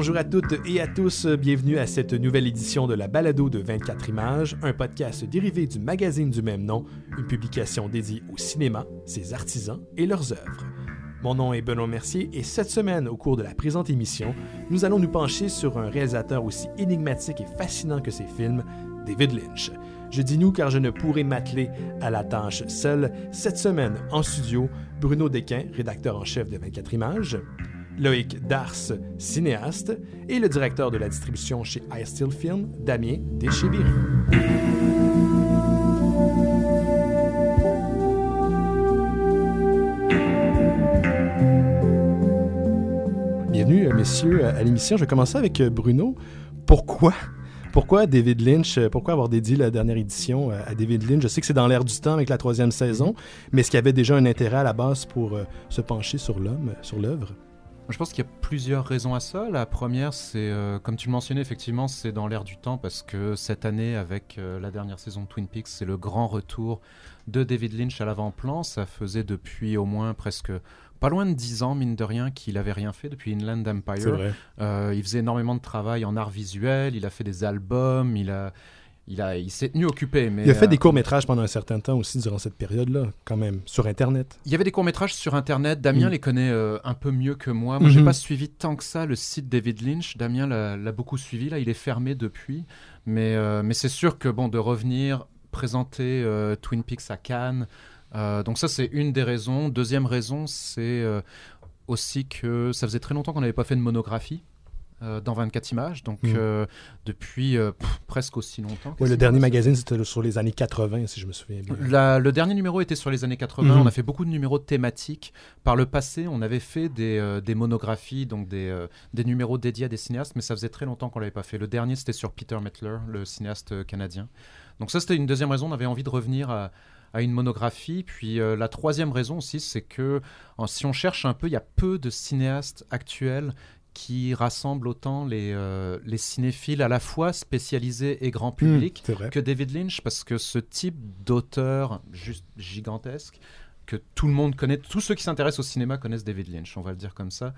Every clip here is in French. Bonjour à toutes et à tous, bienvenue à cette nouvelle édition de la balado de 24 images, un podcast dérivé du magazine du même nom, une publication dédiée au cinéma, ses artisans et leurs œuvres. Mon nom est Benoît Mercier et cette semaine, au cours de la présente émission, nous allons nous pencher sur un réalisateur aussi énigmatique et fascinant que ses films, David Lynch. Je dis nous car je ne pourrai m'atteler à la tâche seul. Cette semaine, en studio, Bruno Desquins, rédacteur en chef de 24 images, Loïc Darses, cinéaste, et le directeur de la distribution chez I Still Film, Damien Detcheberry. Bienvenue, messieurs, à l'émission. Je vais commencer avec Bruno. Pourquoi David Lynch? Pourquoi avoir dédié la dernière édition à David Lynch? Je sais que c'est dans l'air du temps avec la troisième saison, mais est-ce qu'il y avait déjà un intérêt à la base pour se pencher sur l'homme, sur l'œuvre? Je pense qu'il y a plusieurs raisons à ça. La première, c'est, comme tu le mentionnais, effectivement, c'est dans l'air du temps parce que cette année, avec la dernière saison de Twin Peaks, c'est le grand retour de David Lynch à l'avant-plan. Ça faisait depuis au moins presque... pas loin de 10 ans, mine de rien, qu'il n'avait rien fait depuis Inland Empire. C'est vrai. Il faisait énormément de travail en art visuel, il a fait des albums, il s'est tenu occupé. Mais il a fait des courts-métrages pendant un certain temps aussi, durant cette période-là, quand même, sur Internet. Il y avait des courts-métrages sur Internet. Damien les connaît un peu mieux que moi. Moi, j'ai pas suivi tant que ça le site David Lynch. Damien l'a beaucoup suivi. Là, il est fermé depuis. Mais c'est sûr que, bon, de revenir présenter Twin Peaks à Cannes, donc ça, c'est une des raisons. Deuxième raison, c'est aussi que ça faisait très longtemps qu'on n'avait pas fait de monographie dans 24 images, donc depuis presque aussi longtemps. Oui, le dernier magazine, c'était sur les années 80, si je me souviens bien. Le dernier numéro était sur les années 80. On a fait beaucoup de numéros thématiques. Par le passé, on avait fait des monographies, donc des numéros dédiés à des cinéastes, mais ça faisait très longtemps qu'on ne l'avait pas fait. Le dernier, c'était sur Peter Mettler, le cinéaste canadien. Donc ça, c'était une deuxième raison. On avait envie de revenir à une monographie. Puis la troisième raison aussi, c'est que si on cherche un peu, il y a peu de cinéastes actuels qui rassemblent autant les cinéphiles à la fois spécialisés et grand public que David Lynch, parce que ce type d'auteur juste gigantesque que tout le monde connaît, tous ceux qui s'intéressent au cinéma connaissent David Lynch, on va le dire comme ça.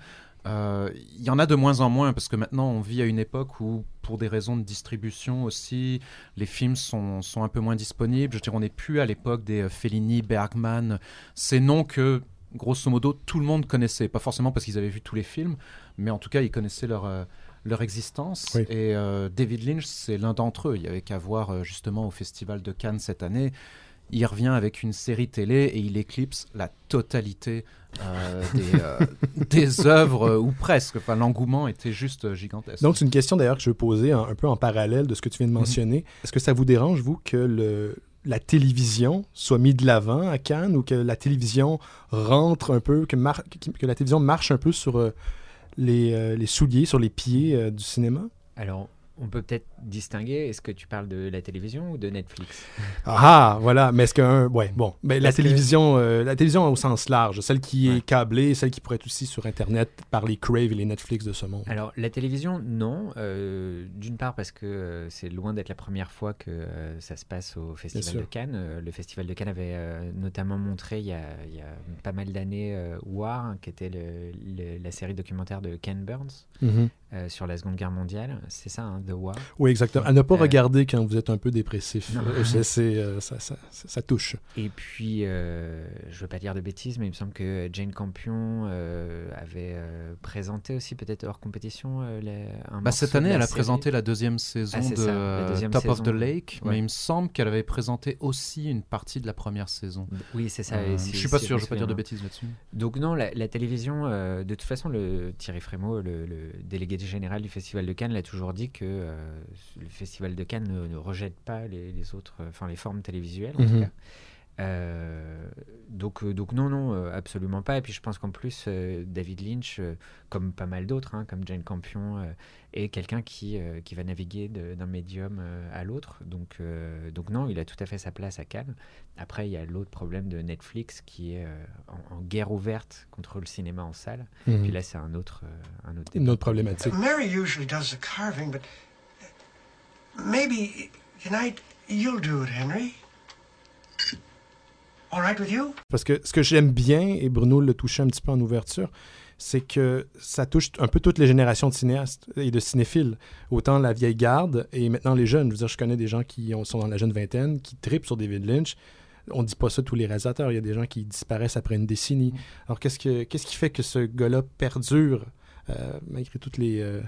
Il y en a de moins en moins parce que maintenant on vit à une époque où pour des raisons de distribution aussi les films sont un peu moins disponibles. Je veux dire, on n'est plus à l'époque des Fellini, Bergman, ces noms que grosso modo tout le monde connaissait, pas forcément parce qu'ils avaient vu tous les films, mais en tout cas ils connaissaient leur existence. Oui. Et David Lynch, c'est l'un d'entre eux. Il y avait qu'à voir justement au Festival de Cannes cette année. Il revient avec une série télé et il éclipse la totalité des œuvres, ou presque. Enfin, l'engouement était juste gigantesque. Donc, c'est une question d'ailleurs que je veux poser un peu en parallèle de ce que tu viens de mentionner. Est-ce que ça vous dérange, vous, que la télévision soit mise de l'avant à Cannes, ou que la télévision rentre un peu, que la télévision marche un peu sur les souliers, sur les pieds du cinéma? Alors... on peut peut-être distinguer, est-ce que tu parles de la télévision ou de Netflix? Ah, voilà, mais est-ce qu'un... ouais, bon, mais la télévision au sens large, celle qui est câblée, celle qui pourrait être aussi sur Internet par les Crave et les Netflix de ce monde. Alors, la télévision, non. D'une part, parce que c'est loin d'être la première fois que ça se passe au Festival de Cannes. Le Festival de Cannes avait notamment montré, il y a pas mal d'années, War, qui était la série documentaire de Ken Burns. Sur la Seconde Guerre mondiale, c'est ça, hein, The War. Oui, exactement. À ne pas regarder quand vous êtes un peu dépressif. Ça touche. Et puis, je ne veux pas dire de bêtises, mais il me semble que Jane Campion avait présenté aussi, peut-être hors compétition, cette année, elle a présenté la deuxième saison de Top of the Lake, mais il me semble qu'elle avait présenté aussi une partie de la première saison. Oui, c'est ça. Je ne suis pas sûr, je ne veux pas dire de bêtises là-dessus. Donc non, la télévision, de toute façon, Thierry Frémaux, le délégué général du Festival de Cannes, l'a toujours dit que le Festival de Cannes ne rejette pas les autres, enfin les formes télévisuelles en tout cas. Donc non, absolument pas. Et puis je pense qu'en plus David Lynch, comme pas mal d'autres, hein, comme Jane Campion, est quelqu'un qui va naviguer d'un médium à l'autre. Donc non, il a tout à fait sa place à Cannes. Après, il y a l'autre problème de Netflix qui est en guerre ouverte contre le cinéma en salle. Et puis là, c'est un autre débat. Une autre problématique. Mary usually does the carving, but maybe tonight you'll do it, Henry. Parce que ce que j'aime bien, et Bruno le touchait un petit peu en ouverture, c'est que ça touche un peu toutes les générations de cinéastes et de cinéphiles. Autant la vieille garde et maintenant les jeunes. Je veux dire, je connais des gens qui sont dans la jeune vingtaine, qui trippent sur David Lynch. On ne dit pas ça tous les réalisateurs. Il y a des gens qui disparaissent après une décennie. Alors, qu'est-ce qui fait que ce gars-là perdure malgré toutes les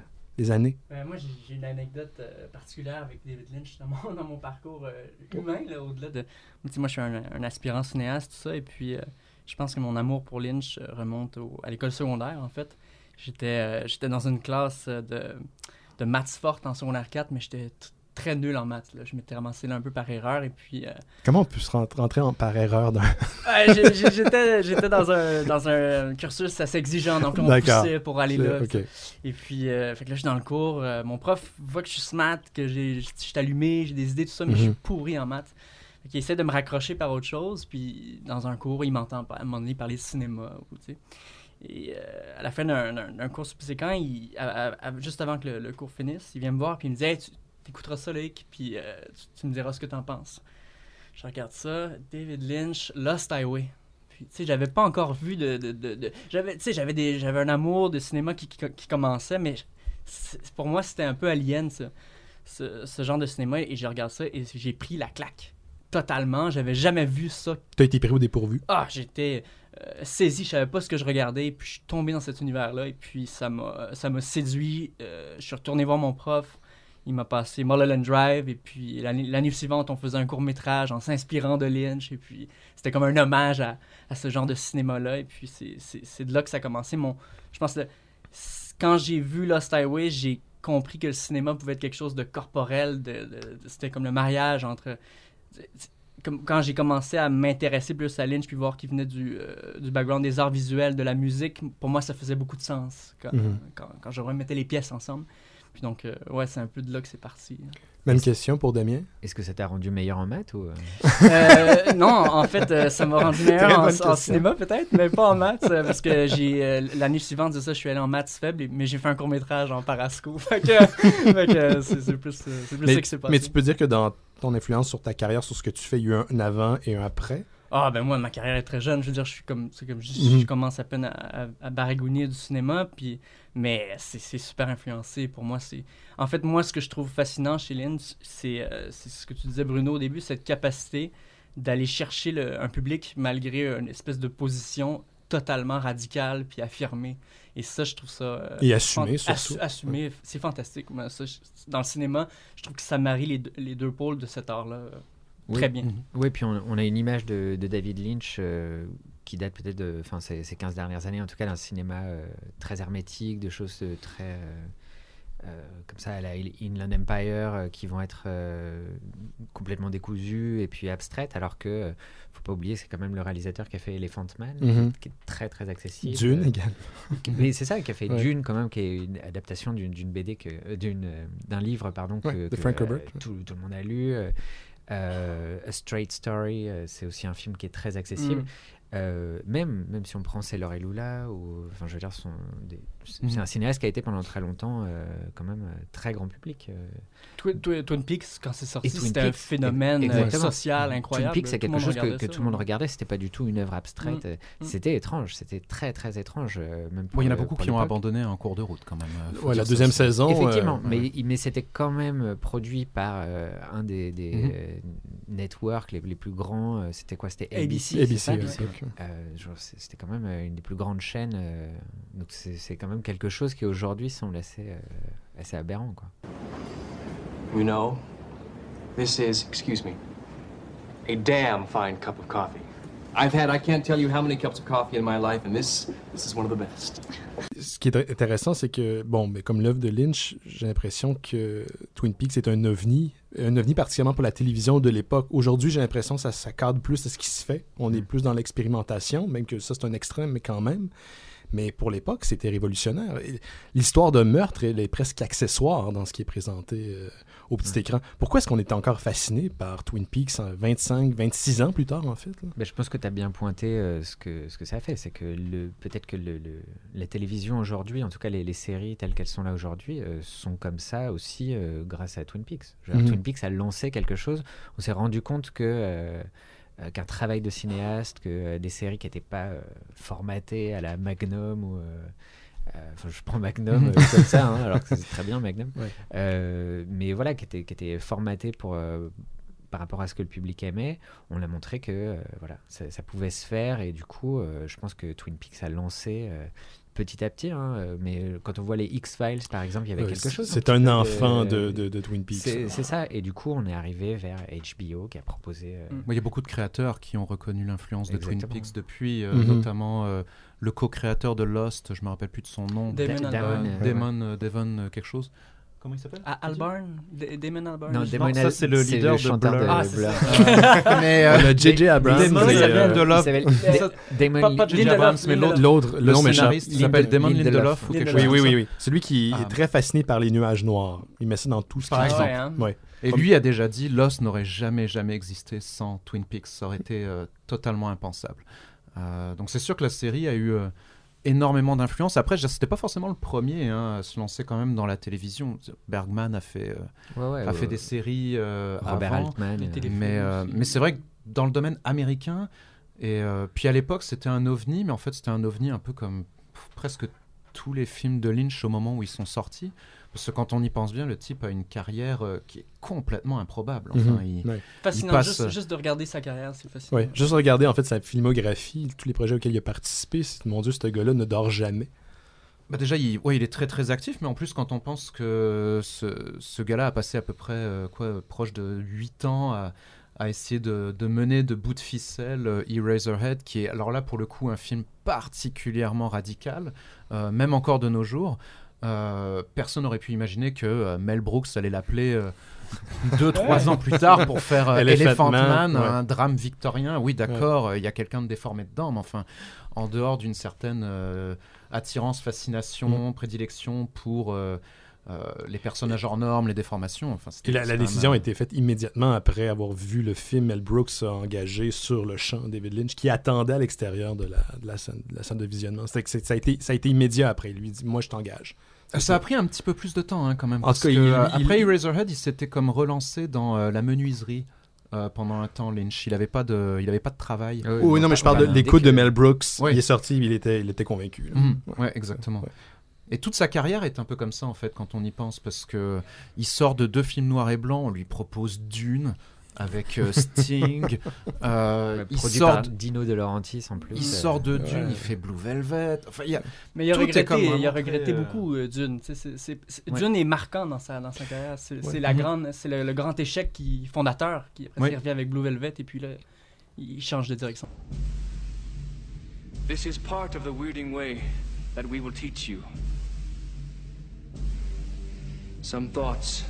années? Moi, j'ai une anecdote particulière avec David Lynch dans mon parcours humain, là, au-delà de... Moi, je suis un aspirant cinéaste, tout ça, et puis je pense que mon amour pour Lynch remonte à l'école secondaire, en fait. J'étais dans une classe de maths forte en secondaire 4, mais j'étais très nul en maths. Là. Je m'étais ramassé là un peu par erreur et puis... Comment on peut se rentrer par erreur dans... j'étais dans un cursus assez exigeant, donc on poussait pour aller là. Okay. Et puis, fait que là, je suis dans le cours. Mon prof voit que je suis smart, que je suis allumé, j'ai des idées, tout ça, mais je suis pourri en maths. Il essaie de me raccrocher par autre chose, puis dans un cours, il m'entend à un moment donné parler de cinéma. Tu sais. Et à la fin d'un cours subséquent, juste avant que le cours finisse, il vient me voir, puis il me dit « Hey, t'écouteras ça, Loïc, puis tu me diras ce que t'en penses. » Je regarde ça, David Lynch, Lost Highway. Puis, tu sais, j'avais pas encore vu j'avais un amour de cinéma qui commençait, mais pour moi, c'était un peu alien, ce genre de cinéma. Et je regarde ça et j'ai pris la claque. Totalement, j'avais jamais vu ça. T'as été pris au dépourvu? Ah, j'étais saisi, je savais pas ce que je regardais, et puis je suis tombé dans cet univers-là, et puis ça m'a séduit. Je suis retourné voir mon prof. Il m'a passé Mulholland Drive, et puis l'année suivante, on faisait un court-métrage en s'inspirant de Lynch, et puis c'était comme un hommage à ce genre de cinéma-là, et puis c'est de là que ça a commencé. Je pense que quand j'ai vu Lost Highway, j'ai compris que le cinéma pouvait être quelque chose de corporel, c'était comme le mariage entre... Quand j'ai commencé à m'intéresser plus à Lynch puis voir qu'il venait du background des arts visuels, de la musique, pour moi, ça faisait beaucoup de sens quand je remettais les pièces ensemble. Puis donc, ouais, c'est un peu de là que c'est parti. Même question pour Damien. Est-ce que ça t'a rendu meilleur en maths ou... Non, en fait, ça m'a rendu meilleur en cinéma peut-être, mais pas en maths, parce que l'année suivante, de ça, je suis allé en maths faible, mais j'ai fait un court-métrage en parasco. C'est plus ça qui s'est passé. Mais tu peux dire que dans ton influence sur ta carrière, sur ce que tu fais, il y a eu un avant et un après? Ah, ben moi, ma carrière est très jeune. Je veux dire, je commence à peine à baragouiner du cinéma, puis... Mais c'est super influencé pour moi. En fait, moi, ce que je trouve fascinant chez Lynch, c'est ce que tu disais, Bruno, au début, cette capacité d'aller chercher un public malgré une espèce de position totalement radicale puis affirmée. Et ça, je trouve ça... Et assumé, surtout. Assumé, c'est fantastique. Mais ça, dans le cinéma, je trouve que ça marie les deux pôles de cet art-là très bien. Oui, puis on a une image de David Lynch... qui date peut-être de ces 15 dernières années, en tout cas d'un cinéma très hermétique, de choses très... comme ça, à la Inland Empire, qui vont être complètement décousues et puis abstraites, alors que, faut pas oublier, c'est quand même le réalisateur qui a fait Elephant Man, qui est très, très accessible. Dune, également. Mais c'est ça, qui a fait Dune, quand même, qui est une adaptation d'une BD, d'un livre, pardon, de Frank Herbert. Tout le monde a lu. A Straight Story, c'est aussi un film qui est très accessible. Même si on prend C'est Laure et Lula, enfin, je veux dire, c'est un cinéaste qui a été pendant très longtemps, quand même, très grand public. Twin Peaks, quand c'est sorti, c'était un phénomène social incroyable. Twin Peaks, c'est quelque chose que tout le monde regardait, c'était pas du tout une œuvre abstraite. C'était étrange, c'était très, très étrange. Il y en a beaucoup qui ont abandonné en cours de route, quand même. La deuxième saison. Effectivement, mais c'était quand même produit par un des networks les plus grands. C'était quoi? C'était ABC. C'était quand même une des plus grandes chaînes, donc c'est quand même quelque chose qui aujourd'hui semble assez aberrant, quoi. You know, this is, excuse me, a damn fine cup of coffee. I can't tell you how many cups of coffee in my life, and this is one of the best. Ce qui est intéressant, c'est que, mais comme l'œuvre de Lynch, j'ai l'impression que Twin Peaks est un ovni particulièrement pour la télévision de l'époque. Aujourd'hui, j'ai l'impression que ça cadre plus à ce qui se fait. On est plus dans l'expérimentation, même que ça, c'est un extrême, mais quand même. Mais pour l'époque, c'était révolutionnaire. L'histoire de meurtre, elle est presque accessoire dans ce qui est présenté au petit écran. Pourquoi est-ce qu'on est encore fasciné par Twin Peaks 26 ans plus tard, en fait? Je pense que tu as bien pointé ce que ça fait. C'est que peut-être que la télévision aujourd'hui, en tout cas les séries telles qu'elles sont là aujourd'hui, sont comme ça aussi grâce à Twin Peaks. Twin Peaks a lancé quelque chose. On s'est rendu compte que... qu'un travail de cinéaste, que des séries qui n'étaient pas formatées à la Magnum ou enfin, je prends Magnum comme ça, hein, alors que c'est très bien Magnum, ouais. Mais voilà, qui était formaté pour, par rapport à ce que le public aimait. On a montré que voilà, ça pouvait se faire, et du coup, je pense que Twin Peaks a lancé petit à petit, hein, mais quand on voit les X-Files par exemple, il y avait quelque chose. C'est un enfant de Twin Peaks. C'est ça, et du coup on est arrivé vers HBO qui a proposé... Il y a beaucoup de créateurs qui ont reconnu l'influence de Twin Peaks depuis, notamment le co-créateur de Lost, je ne me rappelle plus de son nom. Damon, quelque chose. Comment il s'appelle? Albarn? Damon Albarn? Non, ça c'est le leader de Blur. Ah, c'est ça. Mais J.J. Abrams. Damon, il s'appelle Lindelof. Pas J.J. Abrams, mais l'autre, le scénariste, il s'appelle Damon Lindelof ou quelque chose. Oui. Celui qui est très fasciné par les nuages noirs. Il met ça dans tout ce qu'il fait. Et lui a déjà dit, Lost n'aurait jamais existé sans Twin Peaks. Ça aurait été totalement impensable. Donc c'est sûr que la série a eu... énormément d'influence. Après, c'était pas forcément le premier, hein, à se lancer quand même dans la télévision. Bergman a fait, a fait des séries Robert avant. Altman, mais c'est vrai que dans le domaine américain, et puis à l'époque, c'était un ovni, mais en fait, c'était un ovni un peu comme presque tous les films de Lynch au moment où ils sont sortis. Parce que quand on y pense bien, le type a une carrière qui est complètement improbable. Enfin, fascinant. Juste de regarder sa carrière, c'est fascinant. Ouais. Juste regarder en fait sa filmographie, tous les projets auxquels il a participé. Mon Dieu, ce gars-là ne dort jamais. Bah déjà, il est très très actif, mais en plus quand on pense que ce gars-là a passé à peu près proche de 8 ans à essayer de mener de bout de ficelle Eraserhead, qui est alors là pour le coup un film particulièrement radical, même encore de nos jours. Personne n'aurait pu imaginer que Mel Brooks allait l'appeler 2-3 ans plus tard pour faire Elephant Man, un drame victorien. Oui, d'accord, il y a quelqu'un de déformé dedans, mais enfin, en dehors d'une certaine attirance, fascination, prédilection pour les personnages hors normes, les déformations. Enfin, la décision a été faite immédiatement après avoir vu le film. Mel Brooks a engagé sur le champ David Lynch, qui attendait à l'extérieur de la salle de visionnement. Ça a été immédiat après. Il lui dit « Moi, je t'engage ». Ça a pris un petit peu plus de temps, hein, quand même. Parce après Eraserhead, il s'était comme relancé dans la menuiserie. Pendant un temps, Lynch, il avait pas de travail. Oui, non, mais je parle des coups de Mel Brooks. Oui. Il est sorti, il était convaincu. Oui, exactement. Ouais. Et toute sa carrière est un peu comme ça, en fait, quand on y pense, parce qu'il sort de 2 films noirs et blancs, on lui propose Dune, avec Sting. Produit par Dino De Laurentiis, en plus. Il sort de Dune, il fait Blue Velvet. Enfin, mais il a regretté beaucoup Dune. Dune est marquant dans sa carrière. C'est le grand échec fondateur qui revient avec Blue Velvet, et puis là, il change de direction. This is part of the weirding way that we will teach you. Some thoughts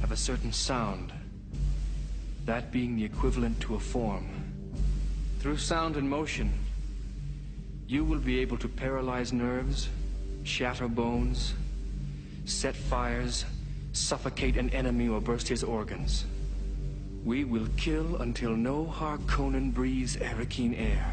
have a certain sound, that being the equivalent to a form. Through sound and motion, you will be able to paralyze nerves, shatter bones, set fires, suffocate an enemy or burst his organs. We will kill until no Harkonnen breathes Arakeen air.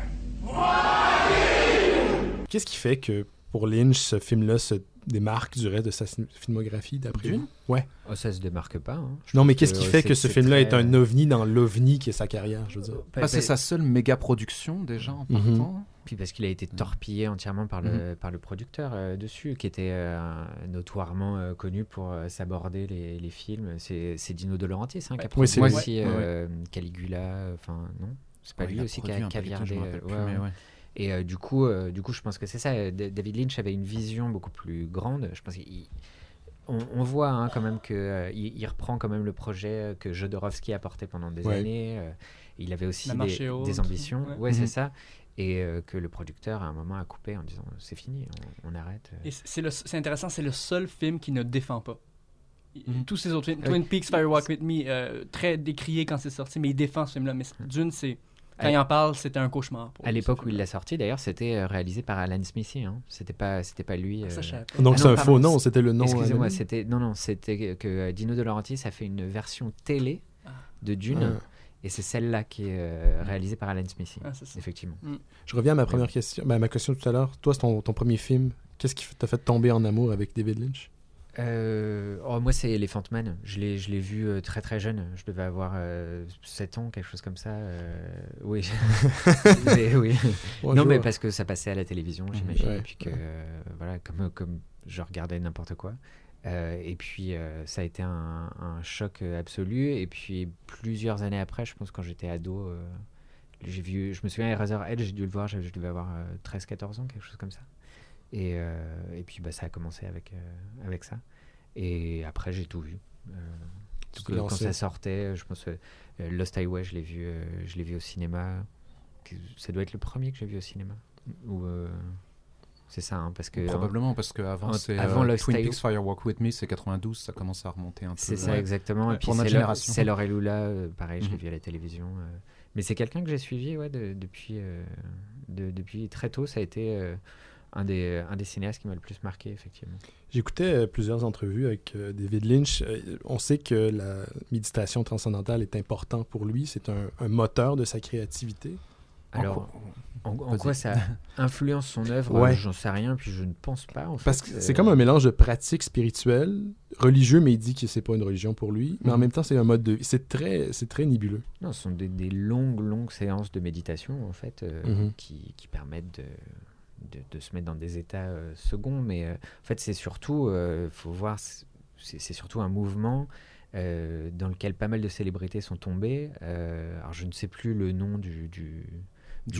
Qu'est-ce qui fait que, pour Lynch, ce film-là se démarque du reste de sa filmographie, d'après vous? Ouais. Ça se démarque pas. Hein. Non, mais qu'est-ce qui fait que ce film-là est un ovni dans l'ovni qui est sa carrière, je veux dire? C'est sa seule méga-production, déjà, en partant. Puis parce qu'il a été torpillé entièrement par le producteur dessus, qui était notoirement connu pour s'aborder les films. C'est Dino De Laurentiis, hein, qui a produit aussi Caligula, enfin, non? C'est pas lui aussi qui a caviardé? Et du coup, je pense que c'est ça. David Lynch avait une vision beaucoup plus grande. Je pense qu'on voit, hein, quand même qu'il reprend quand même le projet que Jodorowsky a porté pendant des années. Il avait aussi des ambitions. Ouais, c'est ça. Et que le producteur, à un moment, a coupé en disant « C'est fini, on arrête. » Et c'est intéressant, c'est le seul film qui ne défend pas. Tous ces autres films, Twin Peaks, Fire Walk With Me, très décrié quand c'est sorti, mais il défend ce film-là. Mais Dune, c'est... Quand il en parle, c'était un cauchemar. À l'époque où il l'a sorti, d'ailleurs, c'était réalisé par Alan Smithy. Hein. C'était pas lui. Donc c'est un faux nom, c'était le nom. Excusez-moi, c'était que Dino De Laurentiis a fait une version télé de Dune, et c'est celle-là qui est réalisée par Alan Smithy, effectivement. Je reviens à ma première question, ma question tout à l'heure. Toi, c'est ton premier film. Qu'est-ce qui t'a fait tomber en amour avec David Lynch? Moi, c'est Elephant Man. Je l'ai vu très très jeune. Je devais avoir 7 ans, quelque chose comme ça. Oui. Mais, oui. Bonjour. Non, mais parce que ça passait à la télévision, j'imagine. Ouais. Et puis que, voilà, comme je regardais n'importe quoi. Et puis, ça a été un choc absolu. Et puis, plusieurs années après, je pense quand j'étais ado, j'ai vu, je me souviens, Eraserhead, j'ai dû le voir, je devais avoir 13-14 ans, quelque chose comme ça. Et puis bah, ça a commencé avec ça. Et après, j'ai tout vu. Quand ça sortait, je pense Lost Highway, je l'ai vu au cinéma. Ça doit être le premier que j'ai vu au cinéma. Ou, c'est ça, hein, parce que... Probablement, parce qu'avant, Twin Peaks, Fire Walk With Me, c'est 92, ça commence à remonter un peu. C'est ça, exactement. Ouais, et puis c'est Laura et Lula, pareil, je l'ai vu à la télévision. Mais c'est quelqu'un que j'ai suivi depuis très tôt. Ça a été... Un des cinéastes qui m'a le plus marqué, effectivement. J'écoutais plusieurs entrevues avec David Lynch. On sait que la méditation transcendantale est importante pour lui. C'est un moteur de sa créativité. Alors, en quoi ça influence son œuvre, ouais. J'en sais rien, puis je ne pense pas. En fait. Parce que c'est comme un mélange de pratiques spirituelles, religieux, mais il dit que c'est pas une religion pour lui. Mais en même temps, c'est un mode de vie. C'est très nébuleux. Non, ce sont des longues séances de méditation, en fait, qui permettent de se mettre dans des états seconds, mais en fait c'est surtout faut voir, c'est surtout un mouvement dans lequel pas mal de célébrités sont tombées, alors je ne sais plus le nom du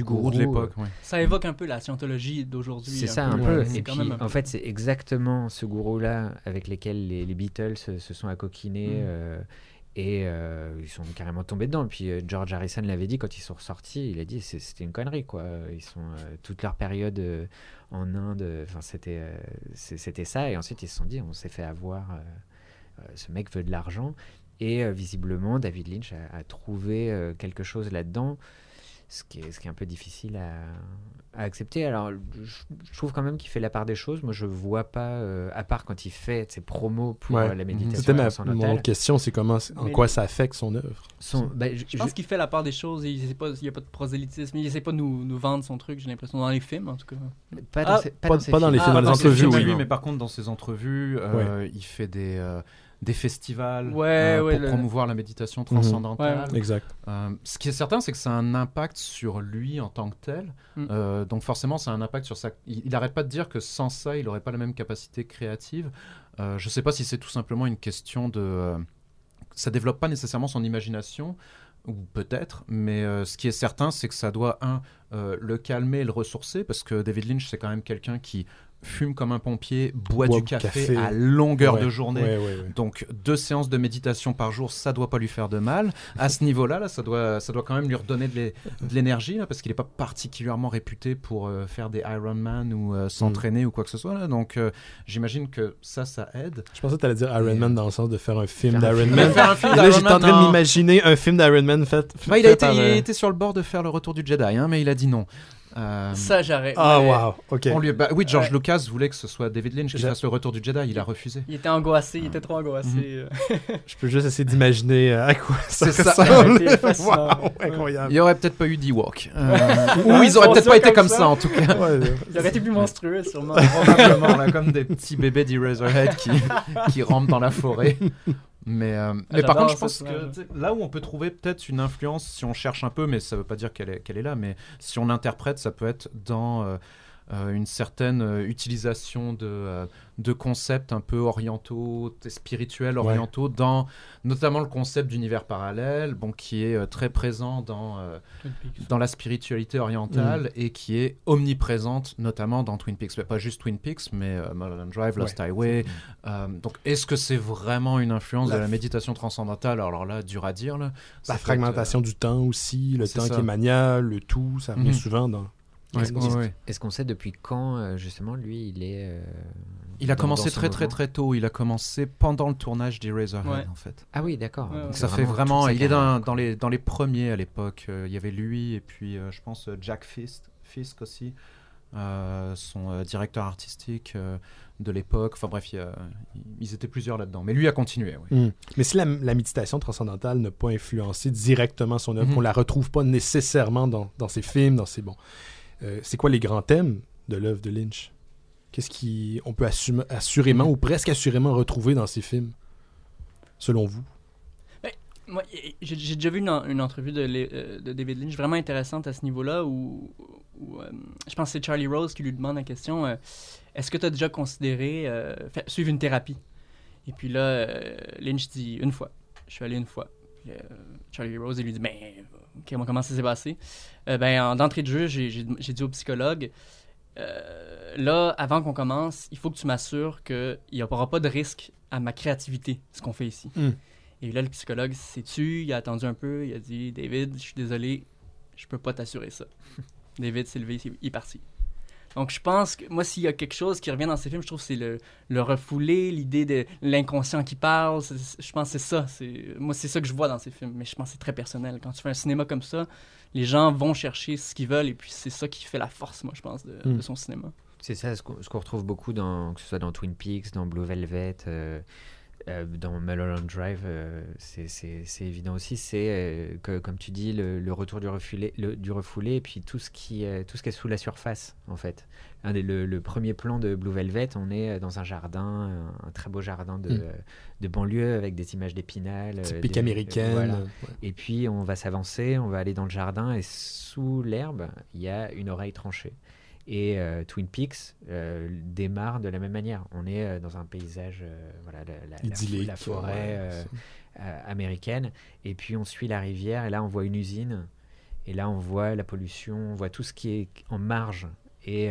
gourou de l'époque, ouais. Ça évoque un peu la scientologie d'aujourd'hui, c'est ça un peu. Et puis en fait c'est exactement ce gourou là avec lesquels les Beatles se sont acoquinés, et ils sont carrément tombés dedans. Et puis George Harrison l'avait dit quand ils sont ressortis, il a dit c'était une connerie, quoi. Ils sont toute leur période en Inde, enfin c'était ça. Et ensuite ils se sont dit on s'est fait avoir, ce mec veut de l'argent. Et visiblement David Lynch a trouvé quelque chose là-dedans, ce qui est un peu difficile à accepter. Alors je trouve quand même qu'il fait la part des choses. Moi je vois pas, à part quand il fait ses promos pour la méditation. C'était mon question, c'est en quoi ça affecte son œuvre. Je pense qu'il fait la part des choses. Il n'y a pas de prosélytisme, il essaie pas de nous vendre son truc, j'ai l'impression, dans les films en tout cas. Pas dans les films, dans les entrevues. Oui, mais par contre dans ses entrevues, il fait des festivals pour promouvoir la méditation transcendantale. Exact. Ce qui est certain, c'est que ça a un impact sur lui en tant que tel. Donc forcément, ça a un impact sur ça. Il n'arrête pas de dire que sans ça, il n'aurait pas la même capacité créative. Je ne sais pas si c'est tout simplement une question de... ça ne développe pas nécessairement son imagination, ou peut-être, mais ce qui est certain, c'est que ça doit, le calmer et le ressourcer, parce que David Lynch, c'est quand même quelqu'un qui... fume comme un pompier, boit du café à longueur de journée. Ouais. Donc, 2 séances de méditation par jour, ça ne doit pas lui faire de mal. À ce niveau-là, ça doit quand même lui redonner de l'énergie, là, parce qu'il n'est pas particulièrement réputé pour faire des Ironman ou s'entraîner ou quoi que ce soit. Là. Donc, j'imagine que ça aide. Je pensais que tu allais dire Ironman dans le sens de faire un film d'Ironman. Là, j'étais en train de m'imaginer un film d'Ironman fait il était sur le bord de faire le retour du Jedi, hein, mais il a dit non. Ça j'arrête. Ah waouh, ok. Oui, George Lucas voulait que ce soit David Lynch qui fasse le retour du Jedi, il a refusé. Il était angoissé, il était trop angoissé. Je peux juste essayer d'imaginer à quoi ça ressemble. Wow, incroyable. Il n'y aurait peut-être pas eu d'Ewok. Ou ils n'auraient peut-être pas été comme ça en tout cas. Ils auraient été plus monstrueux sûrement. Probablement, là, comme des petits bébés d'Eraserhead qui rampent dans la forêt. Mais par contre, je pense que là où on peut trouver peut-être une influence, si on cherche un peu, mais ça ne veut pas dire qu'elle est là, mais si on l'interprète, ça peut être dans une certaine utilisation de concepts un peu orientaux, spirituels orientaux, dans notamment le concept d'univers parallèle, bon, qui est très présent dans la spiritualité orientale et qui est omniprésente, notamment dans Twin Peaks. Mais pas juste Twin Peaks, mais Mulholland Drive, Lost Highway. Donc, est-ce que c'est vraiment une influence de la méditation transcendantale ? Alors là, dur à dire. Là, la fragmentation du temps aussi, le temps qui est maniable, le tout, ça revient souvent dans... Est-ce qu'on sait depuis quand, justement, lui, il est... il a commencé très tôt. Il a commencé pendant le tournage d'Eraserhead, en fait. Ah oui, d'accord. Donc ça fait vraiment... Il est dans les premiers à l'époque. Il y avait lui et puis, je pense, Jack Fisk aussi, son directeur artistique de l'époque. Enfin bref, ils étaient plusieurs là-dedans. Mais lui a continué, Mais si la méditation transcendantale n'a pas influencé directement son œuvre, qu'on ne la retrouve pas nécessairement dans ses films, dans ses... C'est quoi les grands thèmes de l'œuvre de Lynch ? Qu'est-ce qu'on peut assurément ou presque assurément retrouver dans ces films, selon vous? Ben, moi, j'ai déjà vu une entrevue de David Lynch vraiment intéressante à ce niveau-là où je pense que c'est Charlie Rose qui lui demande la question est-ce que tu as déjà considéré suivre une thérapie? Et puis là, Lynch dit une fois. Je suis allé une fois. Puis, Charlie Rose, il lui dit okay, comment ça s'est passé? D'entrée de jeu, j'ai dit au psychologue là, avant qu'on commence, il faut que tu m'assures qu'il n'y aura pas de risque à ma créativité, ce qu'on fait ici. Mm. Et là, le psychologue s'est tu, il a attendu un peu, il a dit « David, je suis désolé, je peux pas t'assurer ça. » David s'est levé, il est parti. Donc, je pense que, moi, s'il y a quelque chose qui revient dans ces films, je trouve que c'est le refoulé, l'idée de l'inconscient qui parle. Je pense que c'est ça. Moi, c'est ça que je vois dans ces films, mais je pense que c'est très personnel. Quand tu fais un cinéma comme ça, les gens vont chercher ce qu'ils veulent et puis c'est ça qui fait la force, moi, je pense, de son cinéma. C'est ça, ce qu'on retrouve beaucoup, que ce soit dans Twin Peaks, dans Blue Velvet, dans Mulholland Drive, c'est évident aussi. C'est, comme tu dis, le retour du refoulé et puis tout ce qui est sous la surface, en fait. Le premier plan de Blue Velvet, on est dans un jardin, un très beau jardin de banlieue avec des images d'épinal. Typique américaine. Voilà. Ouais. Et puis, on va s'avancer, on va aller dans le jardin et sous l'herbe, il y a une oreille tranchée. Et Twin Peaks démarre de la même manière. On est dans un paysage, la forêt américaine. Et puis on suit la rivière et là on voit une usine. Et là on voit la pollution, on voit tout ce qui est en marge. Et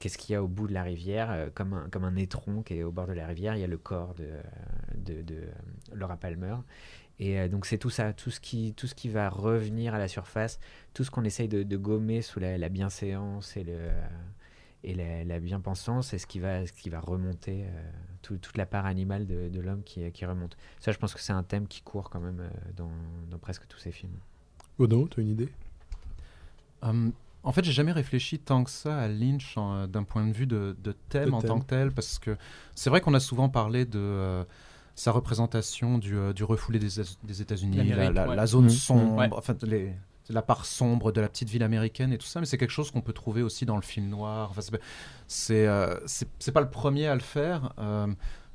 qu'est-ce qu'il y a au bout de la rivière, comme un étron qui est au bord de la rivière, il y a le corps de Laura Palmer. Et donc c'est tout ça, tout ce qui va revenir à la surface, tout ce qu'on essaye de gommer sous la bienséance et la bien-pensance, c'est ce qui va remonter, toute la part animale de l'homme qui remonte. Ça, je pense que c'est un thème qui court quand même dans presque tous ces films. Bono, tu as une idée? En fait, j'ai jamais réfléchi tant que ça à Lynch d'un point de vue de thème en tant que tel, parce que c'est vrai qu'on a souvent parlé de... sa représentation du refoulé des États-Unis, la zone sombre, enfin, la part sombre de la petite ville américaine et tout ça, mais c'est quelque chose qu'on peut trouver aussi dans le film noir. Enfin, c'est pas le premier à le faire.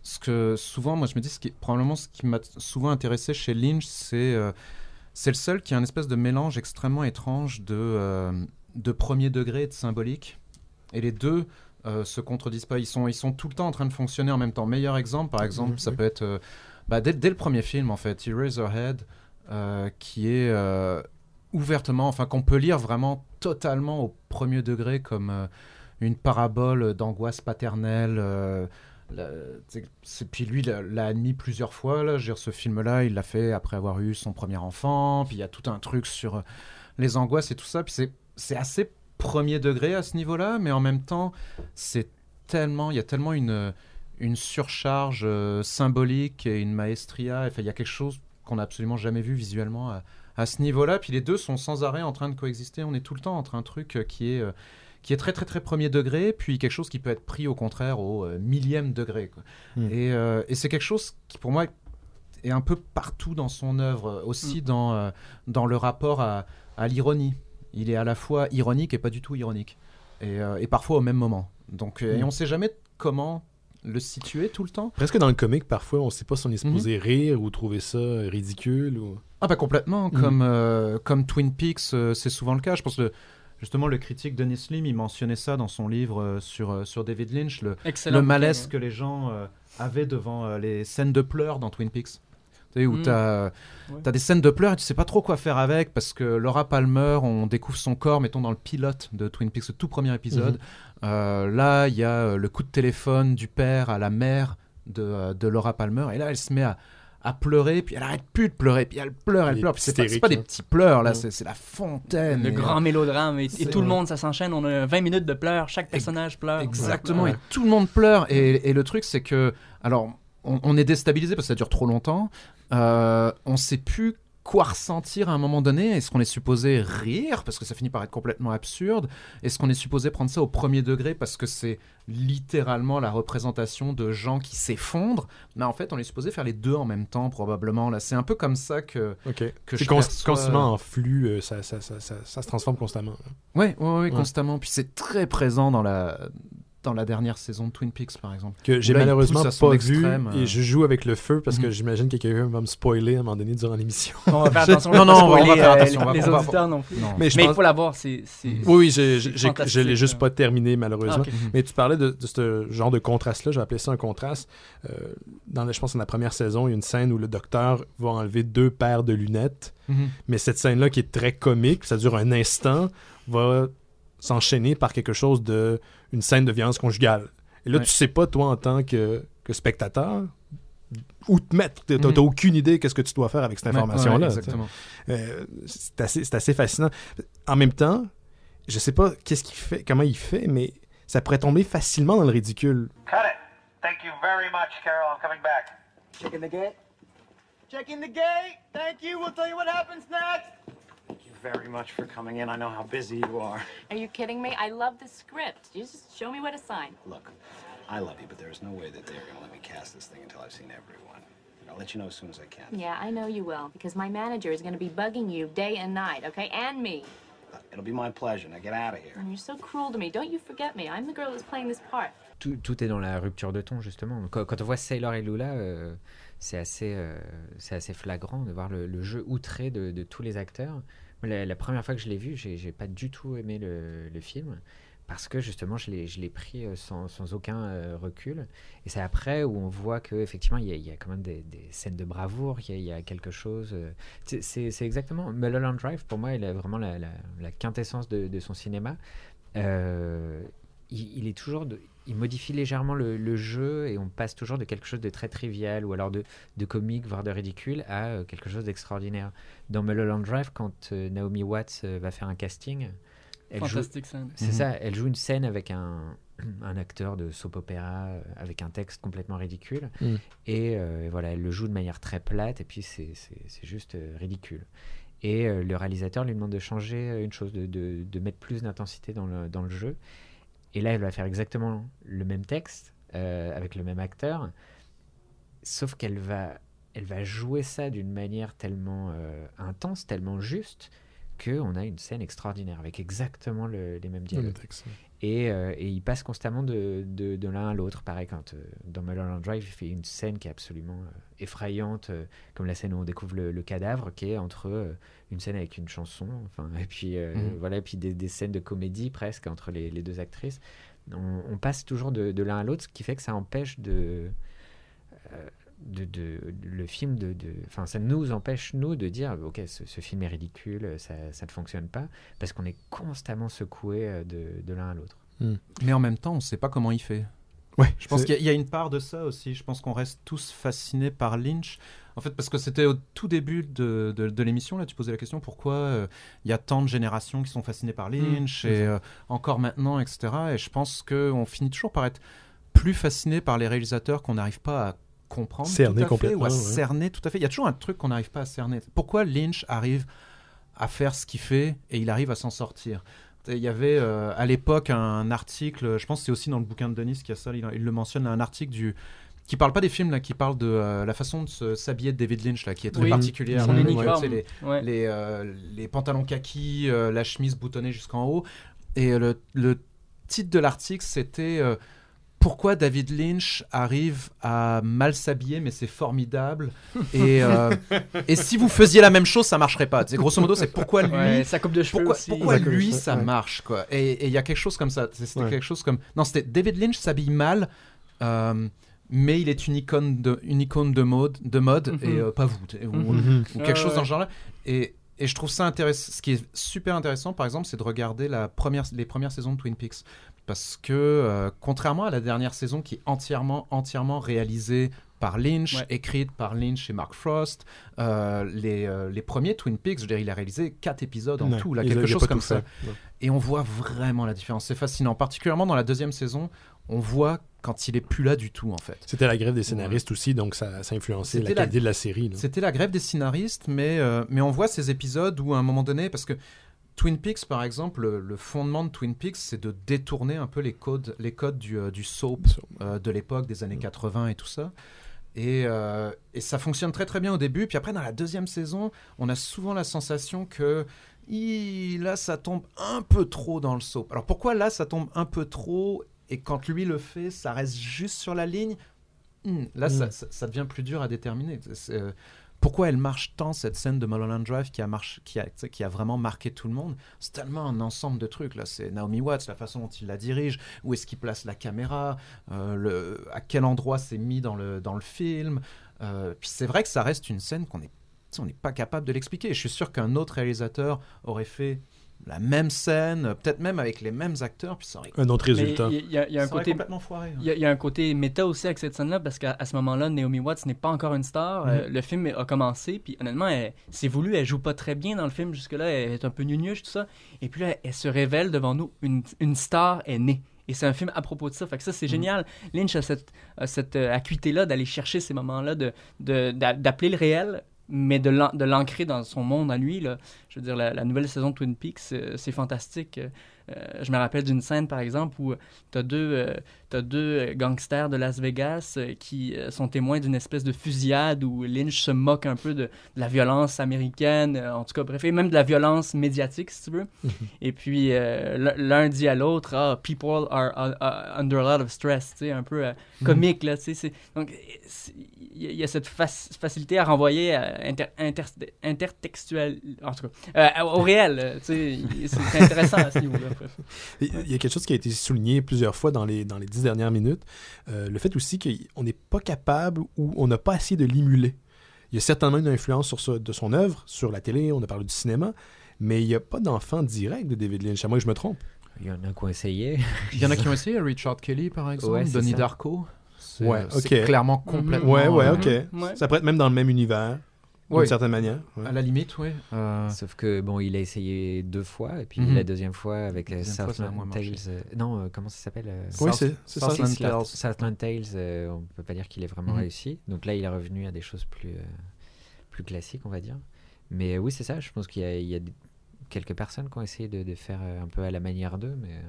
Ce que souvent, moi, je me dis, probablement ce qui m'a souvent intéressé chez Lynch, c'est le seul qui a un espèce de mélange extrêmement étrange de premier degré et de symbolique. Et les deux... se contredisent pas, ils sont tout le temps en train de fonctionner en même temps. Meilleur exemple, par exemple, ça peut être dès le premier film en fait, Eraserhead, qui est ouvertement, enfin qu'on peut lire vraiment totalement au premier degré comme une parabole d'angoisse paternelle. Puis lui l'a admis plusieurs fois. Là, je veux dire, ce film-là, il l'a fait après avoir eu son premier enfant. Puis il y a tout un truc sur les angoisses et tout ça. Puis c'est assez premier degré à ce niveau-là, mais en même temps, il y a tellement une surcharge symbolique et une maestria. Enfin, il y a quelque chose qu'on n'a absolument jamais vu visuellement à ce niveau-là. Puis les deux sont sans arrêt en train de coexister. On est tout le temps entre un truc qui est très, très, très premier degré, puis quelque chose qui peut être pris au contraire au millième degré, quoi. Et c'est quelque chose qui, pour moi, est un peu partout dans son œuvre, aussi dans le rapport à l'ironie. Il est à la fois ironique et pas du tout ironique, et parfois au même moment. Donc, et on ne sait jamais comment le situer tout le temps. Presque dans le comique, parfois, on ne sait pas si on est supposé rire ou trouver ça ridicule. Ah bah complètement, comme Twin Peaks, c'est souvent le cas. Je pense que justement le critique Dennis Lim, il mentionnait ça dans son livre sur David Lynch, le malaise que les gens avaient devant les scènes de pleurs dans Twin Peaks. Où t'as des scènes de pleurs et tu sais pas trop quoi faire avec, parce que Laura Palmer, on découvre son corps, mettons, dans le pilote de Twin Peaks, le tout premier épisode. Là, il y a le coup de téléphone du père à la mère de Laura Palmer, et là, elle se met à pleurer, puis elle arrête plus de pleurer, puis elle pleure. Puis c'est pas des petits pleurs, là, c'est la fontaine. Le grand mélodrame, et tout le monde, ça s'enchaîne, on a 20 minutes de pleurs, chaque personnage pleure. Exactement, et tout le monde pleure, et le truc, c'est que... alors, on est déstabilisé parce que ça dure trop longtemps. On ne sait plus quoi ressentir à un moment donné. Est-ce qu'on est supposé rire parce que ça finit par être complètement absurde? Est-ce qu'on est supposé prendre ça au premier degré parce que c'est littéralement la représentation de gens qui s'effondrent? Mais en fait, on est supposé faire les deux en même temps, probablement. Là, c'est un peu comme ça que c'est constamment en flux, ça se transforme constamment. Oui, constamment. Puis c'est très présent dans la... dans la dernière saison de Twin Peaks, par exemple. Que j'ai malheureusement pas vu, et je joue avec le feu parce que j'imagine que quelqu'un va me spoiler à un moment donné durant l'émission. On va faire attention. Les auditeurs non plus. Non. Mais il faut la voir. Oui, je l'ai juste pas terminé, malheureusement. Ah, okay. Mais tu parlais de ce genre de contraste-là, je vais appeler ça un contraste. Je pense que dans la première saison, il y a une scène où le docteur va enlever 2 paires de lunettes, mais cette scène-là qui est très comique, ça dure un instant, va s'enchaîner par quelque chose de une scène de violence conjugale. Et là, tu sais pas, toi, en tant que spectateur, où te mettre. Tu n'as aucune idée qu'est-ce que tu dois faire avec cette information-là. Exactement. C'est assez fascinant. En même temps, je sais pas qu'est-ce qu'il fait, comment il fait, mais ça pourrait tomber facilement dans le ridicule. Cut it. Thank you very much, Carol. I'm coming back. Checking the gate. Checking the gate. Thank you. We'll tell you what happens next. Very much for coming in. I know how busy you are. Are you kidding me? I love the script. You just show me where to sign. Look, I love you, but there is no way that they're going to let me cast this thing until I've seen everyone. And I'll let you know as soon as I can. Yeah, I know you will, because my manager is going to be bugging you day and night, okay? And me. It'll be my pleasure. Now get out of here. And you're so cruel to me. Don't you forget me. I'm the girl who's playing this part. Tout est dans la rupture de ton, justement. Quand on voit Sailor et Lula, c'est assez flagrant de voir le jeu outré de tous les acteurs. La première fois que je l'ai vu, j'ai pas du tout aimé le film parce que justement je l'ai pris sans aucun recul, et c'est après où on voit qu'effectivement il y a quand même des scènes de bravoure, il y a quelque chose. C'est exactement Mulholland Drive, pour moi il a vraiment la quintessence de son cinéma. Il est toujours il modifie légèrement le jeu, et on passe toujours de quelque chose de très trivial ou alors de comique, voire de ridicule, à quelque chose d'extraordinaire. Dans Mulholland Drive, quand Naomi Watts va faire un casting, elle joue une scène avec un acteur de soap opéra, avec un texte complètement ridicule, et voilà, elle le joue de manière très plate, et puis c'est juste ridicule. Et le réalisateur lui demande de changer une chose, de mettre plus d'intensité dans le jeu. Et là, elle va faire exactement le même texte, avec le même acteur, sauf qu'elle va jouer ça d'une manière tellement intense, tellement juste, qu'on a une scène extraordinaire, avec exactement les mêmes dialogues. Et il passe constamment de l'un à l'autre. Pareil, quand dans Mulholland Drive, il fait une scène qui est absolument effrayante, comme la scène où on découvre le cadavre, qui est entre une scène avec une chanson, et puis des scènes de comédie presque entre les deux actrices. On passe toujours de l'un à l'autre, ce qui fait que ça empêche le film ça nous empêche de dire ok, ce film est ridicule, ça ne fonctionne pas, parce qu'on est constamment secoué de l'un à l'autre. Mais en même temps, on ne sait pas comment il fait. Je pense qu'il y a une part de ça aussi. Je pense qu'on reste tous fascinés par Lynch, en fait, parce que c'était au tout début de l'émission, là, tu posais la question pourquoi il y a tant de générations qui sont fascinées par Lynch et encore maintenant, etc. Et je pense qu'on finit toujours par être plus fasciné par les réalisateurs qu'on n'arrive pas à comprendre, cerner tout à fait, ou à cerner tout à fait. Il y a toujours un truc qu'on n'arrive pas à cerner. Pourquoi Lynch arrive à faire ce qu'il fait et il arrive à s'en sortir? Il y avait à l'époque un article, je pense que c'est aussi dans le bouquin de Dennis qu'il y a ça, il le mentionne, un article qui parle pas des films, là, qui parle de la façon de s'habiller de David Lynch, là, qui est très particulière. Son uniforme. Les pantalons kaki, la chemise boutonnée jusqu'en haut. Et le titre de l'article, c'était... pourquoi David Lynch arrive à mal s'habiller, mais c'est formidable. Et si vous faisiez la même chose, ça marcherait pas. C'est, grosso modo, c'est pourquoi lui, sa coupe de cheveux, ça marche, quoi. Et il y a quelque chose comme ça. C'était quelque chose comme c'était David Lynch s'habille mal, mais il est une icône de mode, et pas vous, ou quelque chose dans ce genre-là. Et je trouve ça intéressant. Ce qui est super intéressant, par exemple, c'est de regarder les premières saisons de Twin Peaks. Parce que, contrairement à la dernière saison qui est entièrement réalisée par Lynch, écrite par Lynch et Mark Frost, les premiers Twin Peaks, je dirais, il a réalisé 4 épisodes en tout, là, quelque chose comme ça. Et on voit vraiment la différence. C'est fascinant. Particulièrement dans la deuxième saison, on voit quand il n'est plus là du tout, en fait. C'était la grève des scénaristes aussi, donc ça influençait la qualité de la série. Là. C'était la grève des scénaristes, mais on voit ces épisodes où, à un moment donné, parce que Twin Peaks, par exemple, le fondement de Twin Peaks, c'est de détourner un peu les codes du soap de l'époque, des années 80 et tout ça. Et ça fonctionne très très bien au début. Puis après, dans la deuxième saison, on a souvent la sensation que là, ça tombe un peu trop dans le soap. Alors pourquoi là, ça tombe un peu trop et quand lui le fait, ça reste juste sur la ligne. Là, ça devient plus dur à déterminer. Pourquoi elle marche tant, cette scène de Mulholland Drive qui a vraiment marqué tout le monde? C'est tellement un ensemble de trucs. Là, c'est Naomi Watts, la façon dont il la dirige, où est-ce qu'il place la caméra, à quel endroit c'est mis dans le film. Puis c'est vrai que ça reste une scène qu'on n'est pas capable de l'expliquer. Je suis sûr qu'un autre réalisateur aurait fait la même scène, peut-être même avec les mêmes acteurs, puis ça aurait... Un autre résultat. Il y a un côté complètement foiré. Il y a un côté méta aussi avec cette scène-là, parce qu'à ce moment-là, Naomi Watts n'est pas encore une star. Le film a commencé, puis honnêtement, elle s'est voulu, elle joue pas très bien dans le film jusque-là, elle est un peu nugnuche, tout ça. Et puis là, elle se révèle devant nous, une star est née. Et c'est un film à propos de ça. Fait que ça, c'est génial. Lynch a cette acuité-là d'aller chercher ces moments-là, d'appeler le réel, mais de l'ancrer dans son monde à lui, là. Je veux dire, la nouvelle saison de Twin Peaks, c'est fantastique. Je me rappelle d'une scène, par exemple, où t'as deux gangsters de Las Vegas qui sont témoins d'une espèce de fusillade où Lynch se moque un peu de la violence américaine, en tout cas, bref, et même de la violence médiatique, si tu veux. Et puis, l'un dit à l'autre, « Ah, people are under a lot of stress », tu sais, un peu comique, là, tu sais. Donc, il y a cette facilité à renvoyer à intertextuel, en tout cas, au réel, tu sais, c'est intéressant à ce niveau-là. Il y a quelque chose qui a été souligné plusieurs fois dans les 10 dernières minutes. Le fait aussi qu'on n'est pas capable ou on n'a pas essayé de l'émuler. Il y a certainement une influence de son œuvre, sur la télé, on a parlé du cinéma, mais il n'y a pas d'enfant direct de David Lynch. À moins que je me trompe. Il y en a qui ont essayé. Il y en a qui ont essayé, Richard Kelly par exemple, ouais, Donnie Darko. C'est clairement complètement... Ouais. Ça pourrait être même dans le même univers. D'une certaine manière. Ouais. À la limite, oui. Sauf que, bon, il a essayé deux fois, et puis la deuxième fois avec Southland Tales... comment ça s'appelle? C'est Southland Tales. Southland Tales, on ne peut pas dire qu'il est vraiment réussi. Donc là, il est revenu à des choses plus classiques, on va dire. Mais oui, c'est ça. Je pense qu'il y a quelques personnes qui ont essayé de faire un peu à la manière d'eux, mais...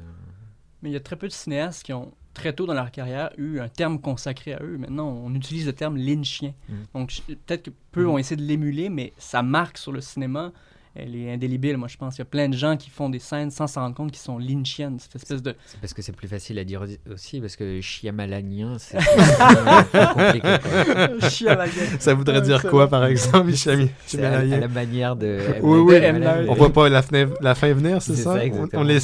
Mais il y a très peu de cinéastes qui ont, très tôt dans leur carrière, eu un terme consacré à eux. Maintenant, on utilise le terme « lynchien ». Donc, peut-être que peu ont essayé de l'émuler, mais sa marque sur le cinéma, elle est indélébile. Moi, je pense qu'il y a plein de gens qui font des scènes sans s'en rendre compte qu'ils sont lynchiennes. Cette espèce de... C'est parce que c'est plus facile à dire aussi, parce que « chiamalanien », c'est compliqué. Ça voudrait dire quoi, par exemple, « chiamalanien » ? À la manière de... Oui. On ne voit pas la fin venir, c'est ça ?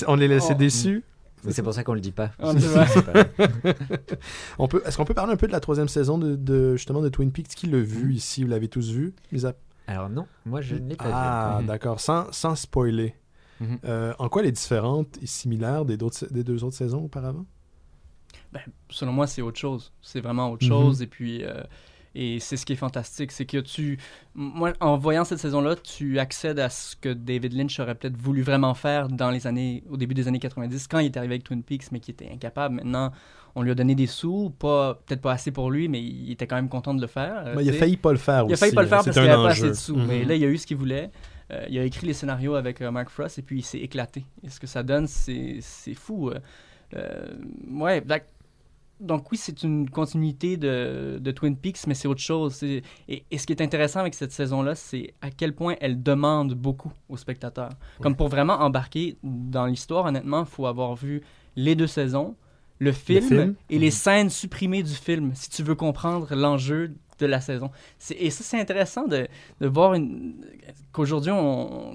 On les laissait déçus. Mais c'est pour ça qu'on le dit pas. Est-ce qu'on peut parler un peu de la troisième saison justement de Twin Peaks? Qui l'a vu ici? Vous l'avez tous vu? Alors non, moi je ne l'ai pas vu. Ah d'accord, sans spoiler. En quoi elle est différente et similaire des deux autres saisons auparavant? Ben, selon moi, c'est autre chose. C'est vraiment autre chose. Et puis... Et c'est ce qui est fantastique, c'est que en voyant cette saison-là, tu accèdes à ce que David Lynch aurait peut-être voulu vraiment faire au début des années 90, quand il est arrivé avec Twin Peaks, mais qui était incapable. Maintenant, on lui a donné des sous, peut-être pas assez pour lui, mais il était quand même content de le faire. Mais il a failli pas le faire aussi. Il a failli pas le faire parce qu'il n'avait pas assez de sous. Mais là, il a eu ce qu'il voulait. Il a écrit les scénarios avec Mark Frost et puis il s'est éclaté. Et ce que ça donne, c'est fou. Donc oui, c'est une continuité de Twin Peaks, mais c'est autre chose. Et ce qui est intéressant avec cette saison-là, c'est à quel point elle demande beaucoup aux spectateurs. Ouais. Comme pour vraiment embarquer dans l'histoire, honnêtement, il faut avoir vu les deux saisons, le film et les scènes supprimées du film, si tu veux comprendre l'enjeu de la saison. Et ça, c'est intéressant de voir qu'aujourd'hui,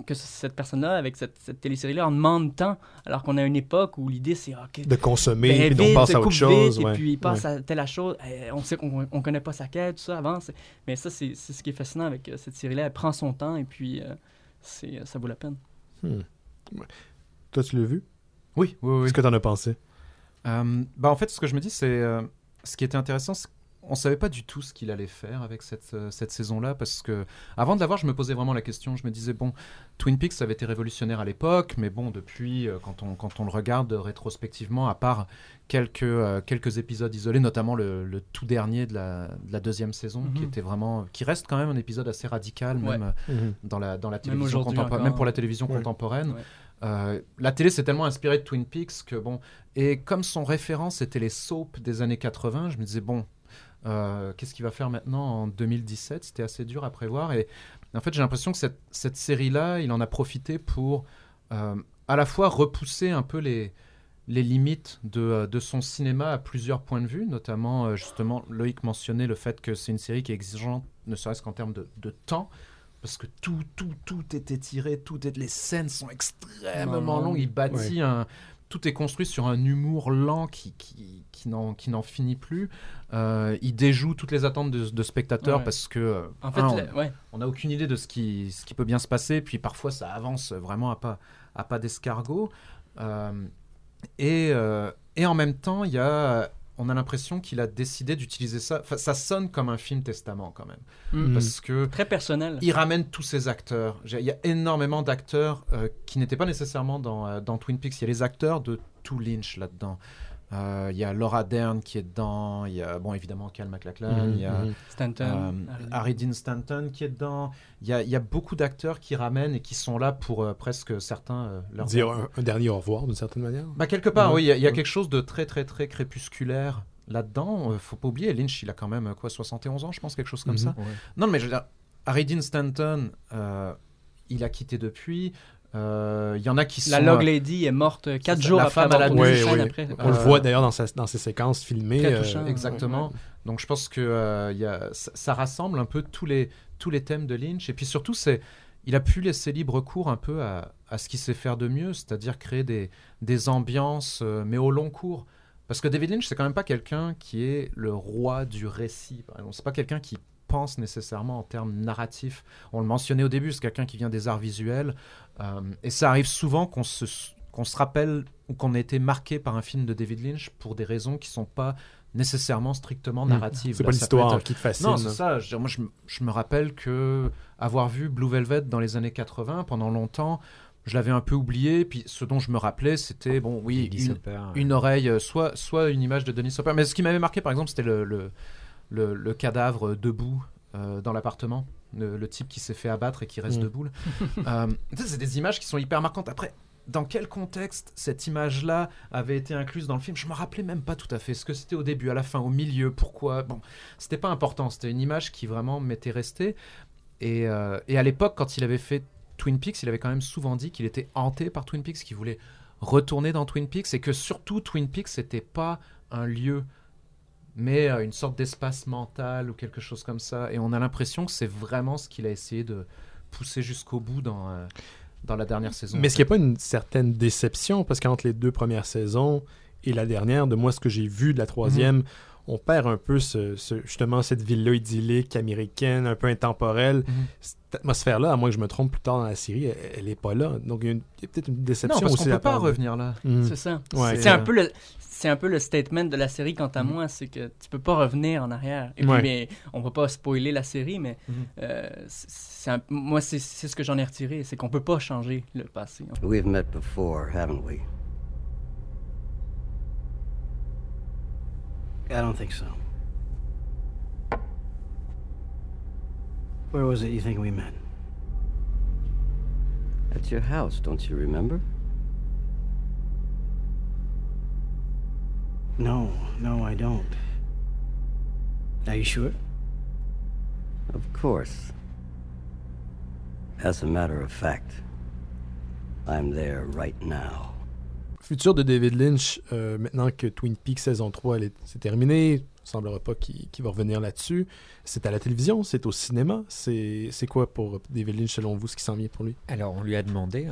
que cette personne-là, avec cette télésérie-là, en demande tant, alors qu'on a une époque où l'idée, c'est... Okay, de consommer, ben, puis on passe à autre chose. Vite, ouais. Et puis il passe à telle chose. On sait qu'on ne connaît pas sa quête, tout ça, avance. Mais ça, c'est ce qui est fascinant avec cette série-là. Elle prend son temps, et puis ça vaut la peine. Toi, tu l'as vu? Oui. Qu'est-ce que tu en as pensé? En fait, ce que je me dis, c'est... ce qui était intéressant, c'est on ne savait pas du tout ce qu'il allait faire avec cette saison-là, parce que avant de l'avoir, je me posais vraiment la question. Je me disais, bon, Twin Peaks, ça avait été révolutionnaire à l'époque, mais bon, depuis, quand on le regarde rétrospectivement, à part quelques épisodes isolés, notamment le tout dernier de la deuxième saison, qui reste quand même un épisode assez radical, même dans la télévision contemporaine, même pour la télévision contemporaine. Ouais. La télé s'est tellement inspirée de Twin Peaks que, bon, et comme son référent, c'était les soaps des années 80, je me disais, bon, qu'est-ce qu'il va faire maintenant en 2017? C'était assez dur à prévoir. Et en fait, j'ai l'impression que cette série-là, il en a profité pour à la fois repousser un peu les, les limites de son cinéma à plusieurs points de vue, notamment justement Loïc mentionnait le fait que c'est une série qui est exigeante, ne serait-ce qu'en termes de temps, parce que tout est étiré, les scènes sont extrêmement longues, il bâtit tout est construit sur un humour lent qui n'en finit plus. Il déjoue toutes les attentes de spectateurs parce que en fait, on n'a aucune idée de ce qui peut bien se passer, puis parfois ça avance vraiment à pas d'escargot. Et en même temps, on a l'impression qu'il a décidé d'utiliser ça. Enfin, ça sonne comme un film testament quand même, parce que très personnel. Il ramène tous ses acteurs. Il y a énormément d'acteurs qui n'étaient pas nécessairement dans Twin Peaks. Il y a les acteurs de tout Lynch là-dedans. Il y a Laura Dern qui est dedans. Il y a évidemment Cal MacLachlan. Il y a Stanton, Harry Dean Stanton qui est dedans. Il y a beaucoup d'acteurs qui ramènent et qui sont là pour presque certains leur dire un dernier au revoir d'une certaine manière. Quelque part il y a quelque chose de très très très crépusculaire là-dedans. Faut pas oublier Lynch, il a quand même 71 ans je pense, quelque chose comme ça. Non mais je veux dire, Harry Dean Stanton il a quitté depuis. Il y en a qui sont... La Log Lady est morte 4 jours après avoir tourné une scène après. On le voit d'ailleurs dans ses séquences filmées. Très touchant, exactement. Ouais. Donc je pense que ça rassemble un peu tous les thèmes de Lynch. Et puis surtout, il a pu laisser libre cours un peu à ce qu'il sait faire de mieux, c'est-à-dire créer des ambiances, mais au long cours. Parce que David Lynch, c'est quand même pas quelqu'un qui est le roi du récit. C'est pas quelqu'un qui pense nécessairement en termes narratifs. On le mentionnait au début, c'est quelqu'un qui vient des arts visuels, et ça arrive souvent qu'on se rappelle ou qu'on a été marqué par un film de David Lynch pour des raisons qui sont pas nécessairement strictement narratives. C'est pas l'histoire qui te fascine. Non, c'est ça. Je me rappelle que avoir vu Blue Velvet dans les années 80, pendant longtemps, je l'avais un peu oublié, puis ce dont je me rappelais, c'était une oreille, soit une image de Dennis Hopper. Mais ce qui m'avait marqué, par exemple, c'était le cadavre debout dans l'appartement, le type qui s'est fait abattre et qui reste debout. C'est des images qui sont hyper marquantes. Après, dans quel contexte cette image-là avait été incluse dans le film, je me rappelais même pas tout à fait. Ce que c'était au début, à la fin, au milieu, pourquoi. Bon, c'était pas important. C'était une image qui vraiment m'était restée. Et à l'époque, quand il avait fait Twin Peaks, il avait quand même souvent dit qu'il était hanté par Twin Peaks, qu'il voulait retourner dans Twin Peaks, et que surtout Twin Peaks, c'était pas un lieu, mais une sorte d'espace mental ou quelque chose comme ça. Et on a l'impression que c'est vraiment ce qu'il a essayé de pousser jusqu'au bout dans la dernière saison. Mais est-ce qu'il n'y a pas une certaine déception? Parce qu'entre les deux premières saisons et la dernière, de moi, ce que j'ai vu de la troisième, on perd un peu justement cette ville-là idyllique, américaine, un peu intemporelle. Cette atmosphère-là, à moins que je me trompe plus tard dans la série, elle n'est pas là. Donc, il y a peut-être une déception aussi. Non, parce qu'on ne peut pas revenir là. C'est ça. Ouais, c'est un peu le... C'est un peu le statement de la série, quant à moi, c'est que tu peux pas revenir en arrière. Et puis, mais on va pas spoiler la série, mais moi, c'est ce que j'en ai retiré, c'est qu'on peut pas changer le passé. We've met before, haven't we? I don't think so. Where was it you think we met? At your house, don't you remember? No, I don't. Are you sure? Of course. As a matter of fact, I'm there right now. Futur de David Lynch, maintenant que Twin Peaks saison 3 c'est terminé, il ne semblera pas qu'il va revenir là-dessus. C'est à la télévision, c'est au cinéma. C'est quoi pour David Lynch, selon vous, ce qui s'en vient pour lui? Alors, on lui a demandé.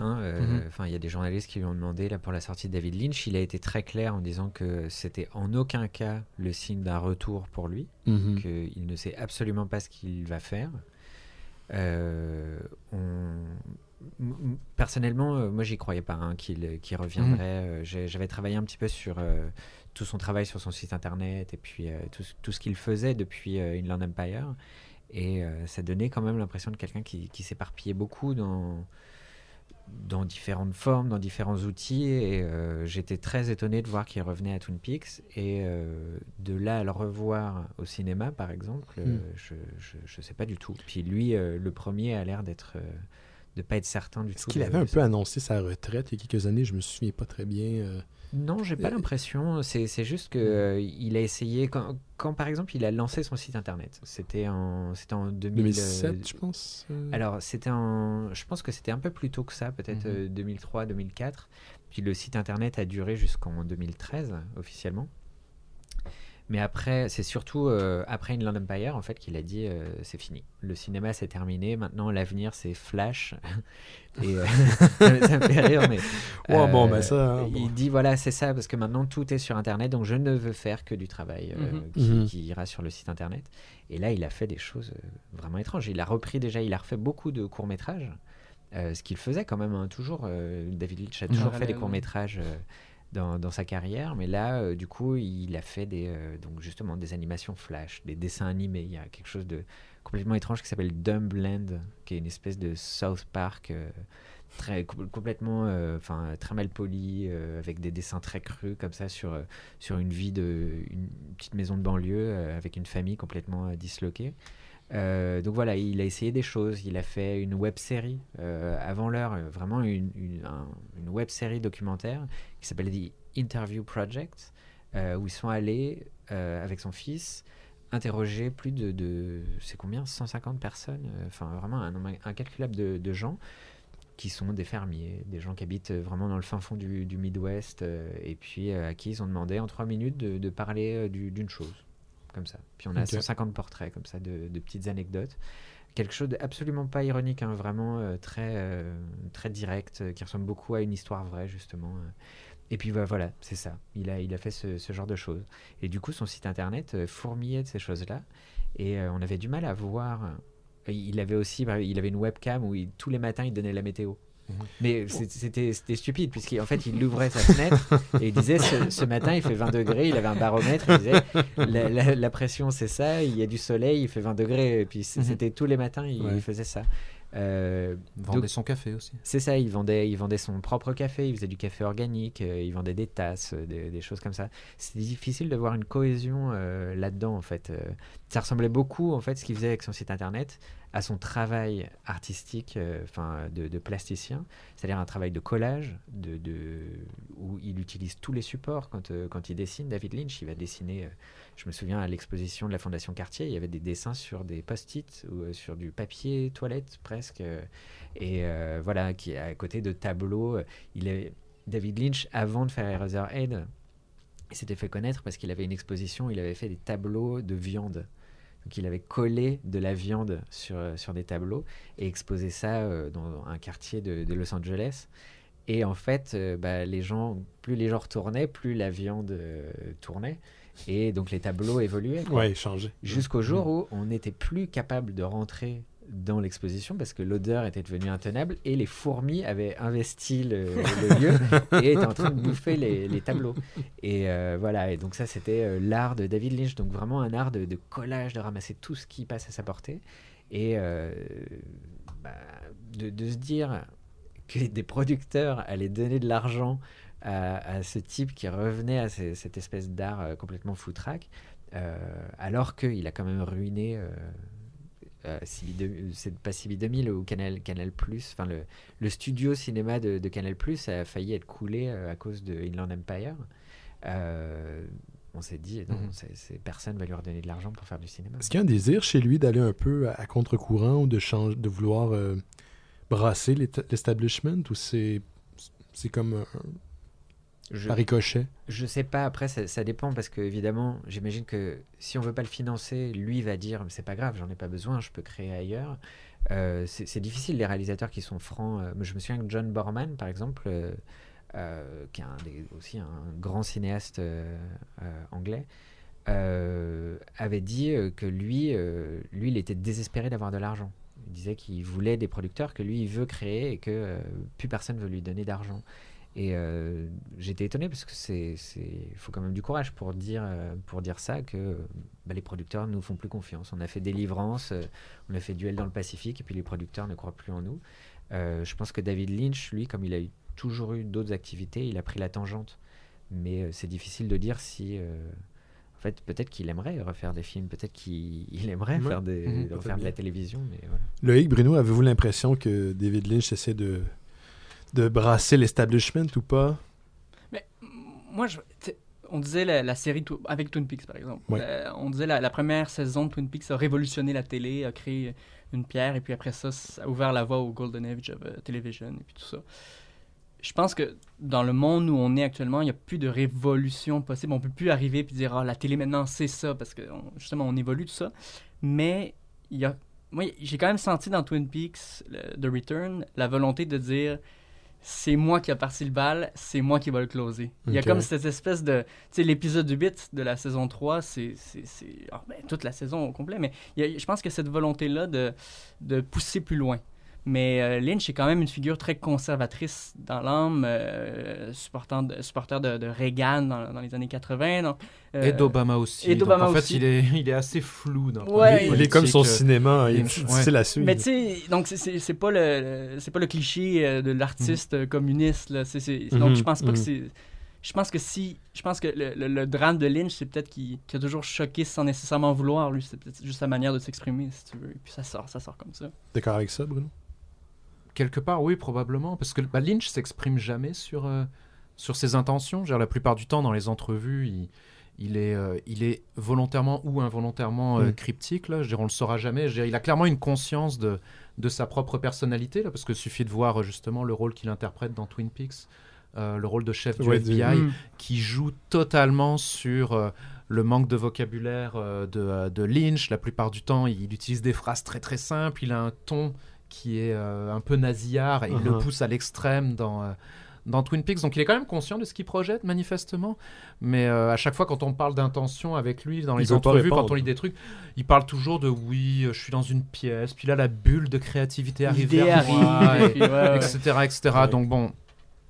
Il y a des journalistes qui lui ont demandé là, pour la sortie de David Lynch. Il a été très clair en disant que c'était en aucun cas le signe d'un retour pour lui, qu'il ne sait absolument pas ce qu'il va faire. Personnellement, moi j'y croyais pas qu'il reviendrait. J'avais travaillé un petit peu sur tout son travail sur son site internet et puis tout ce qu'il faisait depuis Inland Empire, et ça donnait quand même l'impression de quelqu'un qui s'éparpillait beaucoup dans différentes formes, dans différents outils, et j'étais très étonné de voir qu'il revenait à Twin Peaks, et de là à le revoir au cinéma par exemple, je sais pas du tout. Puis lui, le premier a l'air d'être... de ne pas être certain du tout. Est-ce qu'il avait un peu annoncé sa retraite il y a quelques années? Je ne me souviens pas très bien. Non, j'ai pas l'impression. C'est juste qu'il a essayé... Quand, par exemple, il a lancé son site internet, c'était en 2007, je pense. Alors, je pense que c'était un peu plus tôt que ça, peut-être 2003, 2004. Puis le site internet a duré jusqu'en 2013, officiellement. Mais après, c'est surtout après Inland Empire, en fait, qu'il a dit c'est fini. Le cinéma, c'est terminé. Maintenant, l'avenir, c'est Flash. Et ça me fait rire, mais... Il dit, voilà, c'est ça, parce que maintenant, tout est sur Internet, donc je ne veux faire que du travail qui ira sur le site Internet. Et là, il a fait des choses vraiment étranges. Il a refait beaucoup de courts-métrages, ce qu'il faisait quand même, hein, toujours. David Lynch a toujours fait des courts-métrages... Dans sa carrière, mais là, du coup, il a fait des animations flash, des dessins animés. Il y a quelque chose de complètement étrange qui s'appelle Dumbland, qui est une espèce de South Park très mal poli, avec des dessins très crus comme ça sur une vie d'une petite maison de banlieue avec une famille complètement disloquée. Donc voilà, il a essayé des choses. Il a fait une web-série avant l'heure, vraiment une web-série documentaire qui s'appelle The Interview Project, où ils sont allés avec son fils interroger plus de c'est combien, 150 personnes, vraiment un nombre incalculable de gens qui sont des fermiers, des gens qui habitent vraiment dans le fin fond du Midwest, et puis à qui ils ont demandé en 3 minutes de parler d'une chose. Comme ça. Puis on a 150 portraits comme ça de petites anecdotes. Quelque chose d'absolument pas ironique, hein, vraiment très direct, qui ressemble beaucoup à une histoire vraie justement. Et puis voilà, c'est ça. Il a fait ce genre de choses. Et du coup, son site internet fourmillait de ces choses-là. Et on avait du mal à voir. Il avait une webcam où tous les matins il donnait la météo. Mais c'était stupide, puisqu'en fait il ouvrait sa fenêtre et il disait ce matin il fait 20 degrés, il avait un baromètre, il disait la pression c'est ça, il y a du soleil, il fait 20 degrés, et puis c'était tous les matins il faisait ça. Il vendait son café aussi. C'est ça, il vendait son propre café, il faisait du café organique, il vendait des tasses, des choses comme ça. C'était difficile de voir une cohésion là-dedans en fait. Ça ressemblait beaucoup en fait ce qu'il faisait avec son site internet à son travail artistique, de plasticien, c'est-à-dire un travail de collage, où il utilise tous les supports quand il dessine. David Lynch, il va dessiner. Je me souviens à l'exposition de la Fondation Cartier, il y avait des dessins sur des post-it ou sur du papier toilette presque, et voilà, qui à côté de tableaux. David Lynch, avant de faire Eraserhead, il s'était fait connaître parce qu'il avait une exposition où il avait fait des tableaux de viande. Donc, il avait collé de la viande sur des tableaux et exposé ça dans un quartier de Los Angeles. Et en fait, plus les gens retournaient, plus la viande tournait. Et donc, les tableaux évoluaient. Ouais, ils changeaient. Jusqu'au jour où on n'était plus capable de rentrer dans l'exposition parce que l'odeur était devenue intenable et les fourmis avaient investi le lieu et étaient en train de bouffer les tableaux. Et voilà, et donc ça c'était l'art de David Lynch, donc vraiment un art de collage, de ramasser tout ce qui passe à sa portée et de se dire que des producteurs allaient donner de l'argent à ce type qui revenait à cette espèce d'art complètement foutraque, alors qu'il a quand même ruiné... c'est pas Civi 2000 ou Canal+, enfin le studio cinéma de Canal+, a failli être coulé à cause de Inland Empire. On s'est dit non, personne va lui redonner de l'argent pour faire du cinéma. Est-ce qu'il y a un désir chez lui d'aller un peu à contre-courant ou de vouloir brasser l'establishment, ou c'est comme par ricochet? Je sais pas, après ça dépend, parce que évidemment j'imagine que si on veut pas le financer, lui va dire c'est pas grave, j'en ai pas besoin, je peux créer ailleurs. C'est difficile, les réalisateurs qui sont francs. Je me souviens que John Borman par exemple, qui est aussi un grand cinéaste anglais, avait dit que lui il était désespéré d'avoir de l'argent. Il disait qu'il voulait des producteurs, que lui il veut créer et que plus personne veut lui donner d'argent. Et j'étais étonné parce que faut quand même du courage pour dire ça, que les producteurs ne nous font plus confiance. On a fait Délivrance, on a fait Duel dans le Pacifique, et puis les producteurs ne croient plus en nous. Je pense que David Lynch, lui, comme il a toujours eu d'autres activités, il a pris la tangente. Mais c'est difficile de dire si... en fait, peut-être qu'il aimerait refaire des films, peut-être qu'il aimerait refaire de la télévision. Mais voilà. Loïc, Bruno, avez-vous l'impression que David Lynch essaie de brasser l'establishment ou pas? Mais moi, on disait la série avec Twin Peaks, par exemple. Ouais. On disait la première saison de Twin Peaks a révolutionné la télé, a créé une pierre, et puis après ça, ça a ouvert la voie au Golden Age of Television, et puis tout ça. Je pense que dans le monde où on est actuellement, il n'y a plus de révolution possible. On ne peut plus arriver et dire « Ah, la télé maintenant, c'est ça », parce que justement, on évolue, tout ça. Mais il y a... Moi, j'ai quand même senti dans Twin Peaks, The Return, la volonté de dire... c'est moi qui a parti le bal, c'est moi qui va le closer. Okay. Il y a comme cette espèce de... Tu sais, l'épisode du 8 de la saison 3, oh, ben, toute la saison au complet, mais je pense que cette volonté-là de pousser plus loin. Mais Lynch est quand même une figure très conservatrice dans l'âme, supporteur de Reagan dans les années 80. Donc, et d'Obama aussi. En fait, il est assez flou. Il est comme son cinéma, il est difficile à suivre. Mais tu sais, donc c'est pas le cliché de l'artiste communiste. Là. Donc je pense pas que c'est... Je pense que le drame de Lynch, c'est peut-être qu'il a toujours choqué sans nécessairement vouloir. Lui, c'est peut-être juste sa manière de s'exprimer, si tu veux. Et puis ça sort comme ça. D'accord avec ça, Bruno? Quelque part, oui, probablement. Parce que Lynch ne s'exprime jamais sur ses intentions. Genre, la plupart du temps, dans les entrevues, il est volontairement ou involontairement cryptique. Là. Je dirais, on ne le saura jamais. Je dirais, il a clairement une conscience de sa propre personnalité, là, parce qu'il suffit de voir justement le rôle qu'il interprète dans Twin Peaks. Le rôle de chef du FBI qui joue totalement sur le manque de vocabulaire de Lynch. La plupart du temps, il utilise des phrases très très simples. Il a un ton qui est un peu nasillard et il le pousse à l'extrême dans Twin Peaks. Donc il est quand même conscient de ce qu'il projette, manifestement. Mais à chaque fois, quand on parle d'intention avec lui dans les entrevues, quand on lit des trucs, il parle toujours de « oui, je suis dans une pièce », puis là, la bulle de créativité arrive vers moi, etc. Ouais. Donc bon...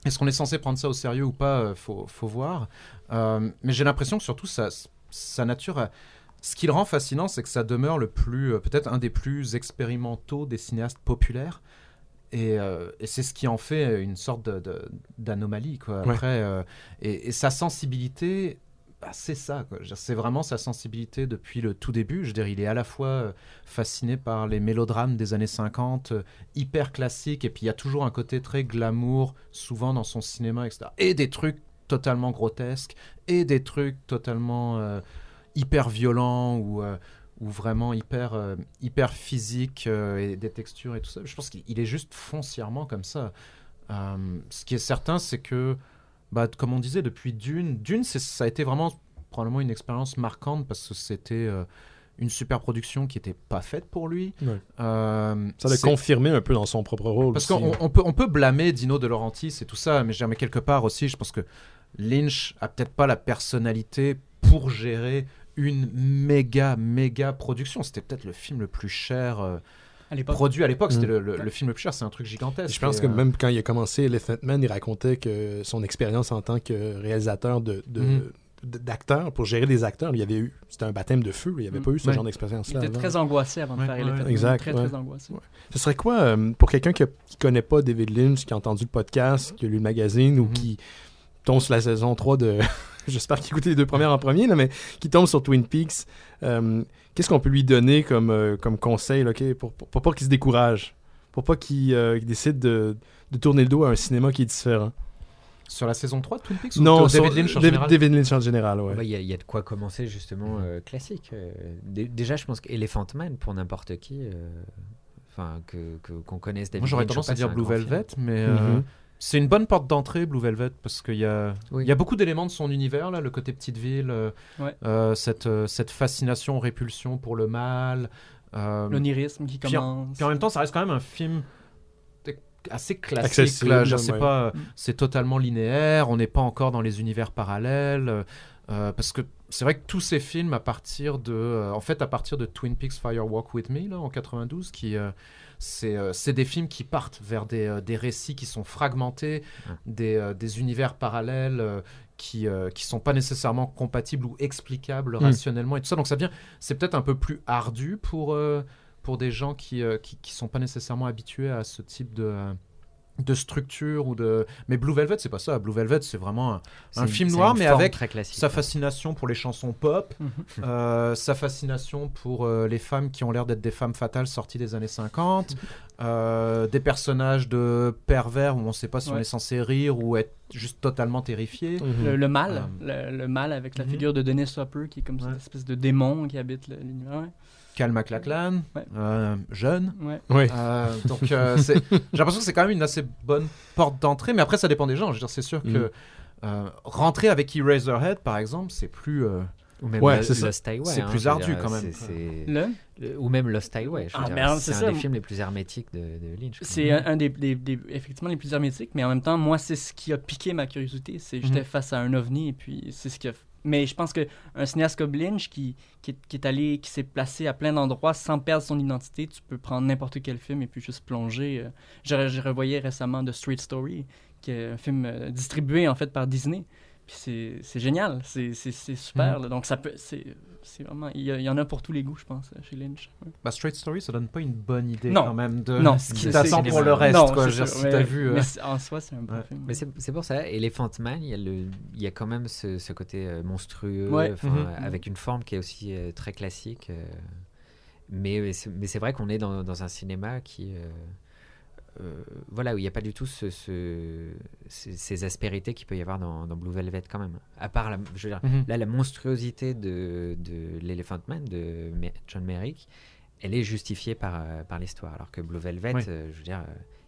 Est-ce qu'on est censé prendre ça au sérieux ou pas ? Faut voir. Mais j'ai l'impression que surtout, sa nature... Ce qui le rend fascinant, c'est que ça demeure peut-être un des plus expérimentaux des cinéastes populaires. Et c'est ce qui en fait une sorte d'anomalie, quoi. Après, et sa sensibilité... Bah, c'est ça, quoi. C'est vraiment sa sensibilité depuis le tout début. Je dirais, il est à la fois fasciné par les mélodrames des années 50, hyper classiques, et puis il y a toujours un côté très glamour, souvent dans son cinéma, etc. Et des trucs totalement grotesques, et des trucs totalement hyper violents, ou vraiment hyper physiques, et des textures et tout ça. Je pense qu'il est juste foncièrement comme ça. Ce qui est certain, c'est que comme on disait, depuis Dune, ça a été vraiment probablement une expérience marquante parce que c'était une super production qui n'était pas faite pour lui. Ouais. Ça l'a confirmé un peu dans son propre rôle. Parce qu'on peut blâmer Dino De Laurentiis et tout ça, mais jamais quelque part aussi, je pense que Lynch n'a peut-être pas la personnalité pour gérer une méga production. C'était peut-être le film le plus cher... produit à l'époque, c'était le film le plus cher, c'est un truc gigantesque. Je pense que même quand il a commencé Elephant Man, il racontait que son expérience en tant que réalisateur d'acteurs, pour gérer des acteurs, c'était un baptême de feu, il n'y avait pas eu ce genre d'expérience-là. Il était très angoissé avant de faire Elephant Man. Exact. Très angoissé. Ouais. Ce serait quoi, pour quelqu'un qui ne connaît pas David Lynch, qui a entendu le podcast, qui a lu le magazine, ou qui tombe sur la saison 3 de... J'espère qu'il écoutait les deux premières en premier, là, mais qui tombe sur Twin Peaks. Qu'est-ce qu'on peut lui donner comme conseil là, pour pas qu'il se décourage, pour pas qu'il décide de tourner le dos à un cinéma qui est différent? Sur la saison 3 de Twin Peaks ou David Lynch en général? Ouais. Y a de quoi commencer, justement, classique. Déjà, je pense qu'Elephant Man, pour n'importe qui, qu'on connaisse David Lynch. Moi, j'aurais tendance à dire Blue Velvet, mais... C'est une bonne porte d'entrée, Blue Velvet, parce qu'il y a beaucoup d'éléments de son univers, là, le côté petite ville, cette fascination-répulsion pour le mal. L'onirisme qui commence. Puis en même temps, ça reste quand même un film assez classique. Là, je sais pas, c'est totalement linéaire, on n'est pas encore dans les univers parallèles, parce que c'est vrai que tous ces films, à partir de Twin Peaks Fire Walk With Me, là, en 92, c'est des films qui partent vers des récits qui sont fragmentés, des univers parallèles qui sont pas nécessairement compatibles ou explicables rationnellement et tout ça. Donc c'est peut-être un peu plus ardu pour des gens qui sont pas nécessairement habitués à ce type de de structure ou de... Mais Blue Velvet, c'est pas ça. Blue Velvet, c'est vraiment un film noir, mais avec sa fascination pour les chansons pop, sa fascination pour les femmes qui ont l'air d'être des femmes fatales sorties des années 50, des personnages de pervers où on sait pas si on est censé rire ou être juste totalement terrifié. Le mal, le mal avec la figure de Dennis Hopper qui est comme cette espèce de démon qui habite l'univers. Cal MacLachlan, jeune. Donc, j'ai l'impression que c'est quand même une assez bonne porte d'entrée, mais après, ça dépend des gens. Je veux dire, c'est sûr que rentrer avec Eraserhead, par exemple, c'est plus... ou même Lost Highway. C'est plus ardu, quand même. Ou même Lost Highway. C'est un des films les plus hermétiques de Lynch. C'est un des effectivement les plus hermétiques, mais en même temps, moi, c'est ce qui a piqué ma curiosité. C'est j'étais face à un ovni, et puis c'est ce qui a... Mais je pense qu'un cinéaste comme Lynch qui est allé, qui s'est placé à plein d'endroits sans perdre son identité, tu peux prendre n'importe quel film et puis juste plonger. Je revoyais récemment The Straight Story, qui est un film distribué en fait par Disney. Puis c'est génial, c'est super. Là. Donc ça peut, c'est vraiment, il y en a pour tous les goûts, je pense, chez Lynch. Ouais. Bah, Straight Story, ça donne pas une bonne idée quand même de ce qui t'attend pour le reste. Non, quoi, si t'as vu. Mais en soi, c'est un bon film. Mais c'est pour ça, Elephant Man, il y a quand même ce côté monstrueux, avec une forme qui est aussi très classique. Mais c'est vrai qu'on est dans un cinéma qui. Voilà, où il n'y a pas du tout ces aspérités qu'il peut y avoir dans Blue Velvet quand même. À part, la monstruosité de l'Elephant Man de John Merrick, elle est justifiée par l'histoire. Alors que Blue Velvet, je veux dire,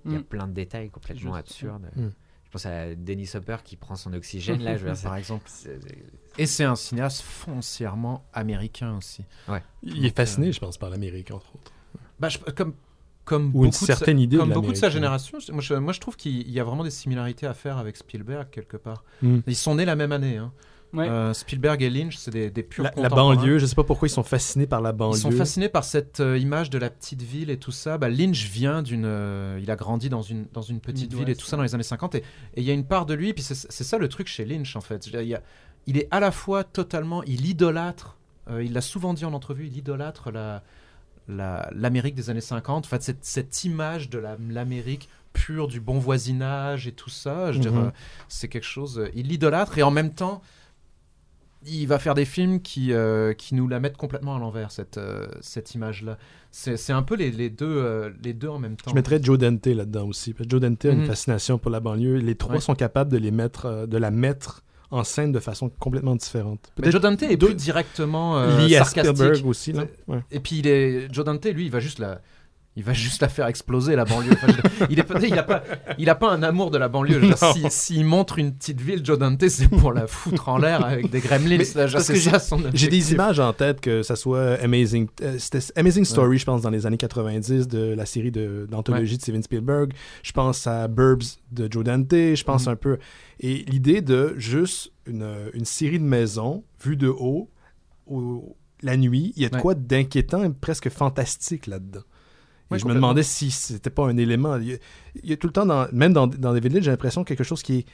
il y a plein de détails complètement absurdes. Je pense à Dennis Hopper qui prend son oxygène, là, je veux dire, par exemple. Et c'est un cinéaste foncièrement américain aussi. Ouais. Il est fasciné, je pense, par l'Amérique, entre autres. Bah, Comme beaucoup de sa génération, moi je trouve qu'il y a vraiment des similarités à faire avec Spielberg quelque part. Ils sont nés la même année. Hein. Ouais. Spielberg et Lynch, c'est des purs contemporains. La banlieue, je ne sais pas pourquoi ils sont fascinés par la banlieue. Ils sont fascinés par cette image de la petite ville et tout ça. Bah, Lynch vient d'une... il a grandi dans une petite ville et tout ça dans les années 50. Et il y a une part de lui, puis c'est ça le truc chez Lynch en fait. Il est à la fois totalement... Il idolâtre, il l'a souvent dit en entrevue, il idolâtre l'Amérique des années 50, enfin, cette image de l'Amérique pure, du bon voisinage et tout ça, je veux dire, c'est quelque chose, il l'idolâtre et en même temps, il va faire des films qui nous la mettent complètement à l'envers, cette image-là. C'est un peu les deux en même temps. Je mettrais Joe Dante là-dedans aussi. Joe Dante a une fascination pour la banlieue. Les trois sont capables de la mettre en scène de façon complètement différente. Peut-être mais Joe Dante est plus directement sarcastique. Spielberg aussi, là. Ouais. Et puis Joe Dante, lui, il va juste la faire exploser, la banlieue. Enfin, il n'a pas un amour de la banlieue. S'il montre une petite ville, Joe Dante, c'est pour la foutre en l'air avec des gremlins. J'ai des images en tête, que ça soit Amazing Story, je pense, dans les années 90, de la série d'anthologie de Steven Spielberg. Je pense à Burbs de Joe Dante. Je pense un peu... Et l'idée de juste une série de maisons vues de haut, la nuit, il y a de quoi d'inquiétant et presque fantastique là-dedans. Et je me demandais si c'était pas un élément. Il y a tout le temps, même dans David Lynch, j'ai l'impression quelque chose qui est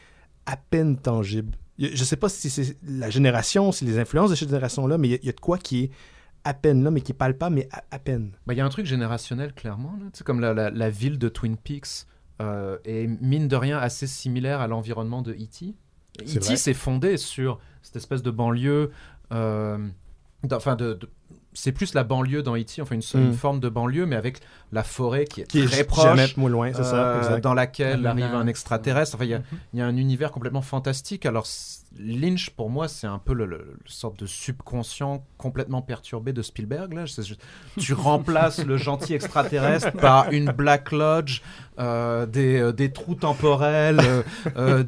à peine tangible. Je sais pas si c'est la génération, si les influences de cette génération-là, mais il y a de quoi qui est à peine là, mais qui est palpable, mais à peine. Bah, il y a un truc générationnel, clairement. Là. Tu sais, comme la ville de Twin Peaks est, mine de rien, assez similaire à l'environnement de E.T. E.T. s'est fondé sur cette espèce de banlieue... c'est plus la banlieue dans E.T., enfin une forme de banlieue, mais avec la forêt qui est très proche, jamais moins loin, c'est ça, exact. Dans laquelle arrive un extraterrestre. Enfin, il y a un univers complètement fantastique. Alors, Lynch, pour moi, c'est un peu le sorte de subconscient complètement perturbé de Spielberg. Là. Tu remplaces le gentil extraterrestre par une Black Lodge, des trous temporels,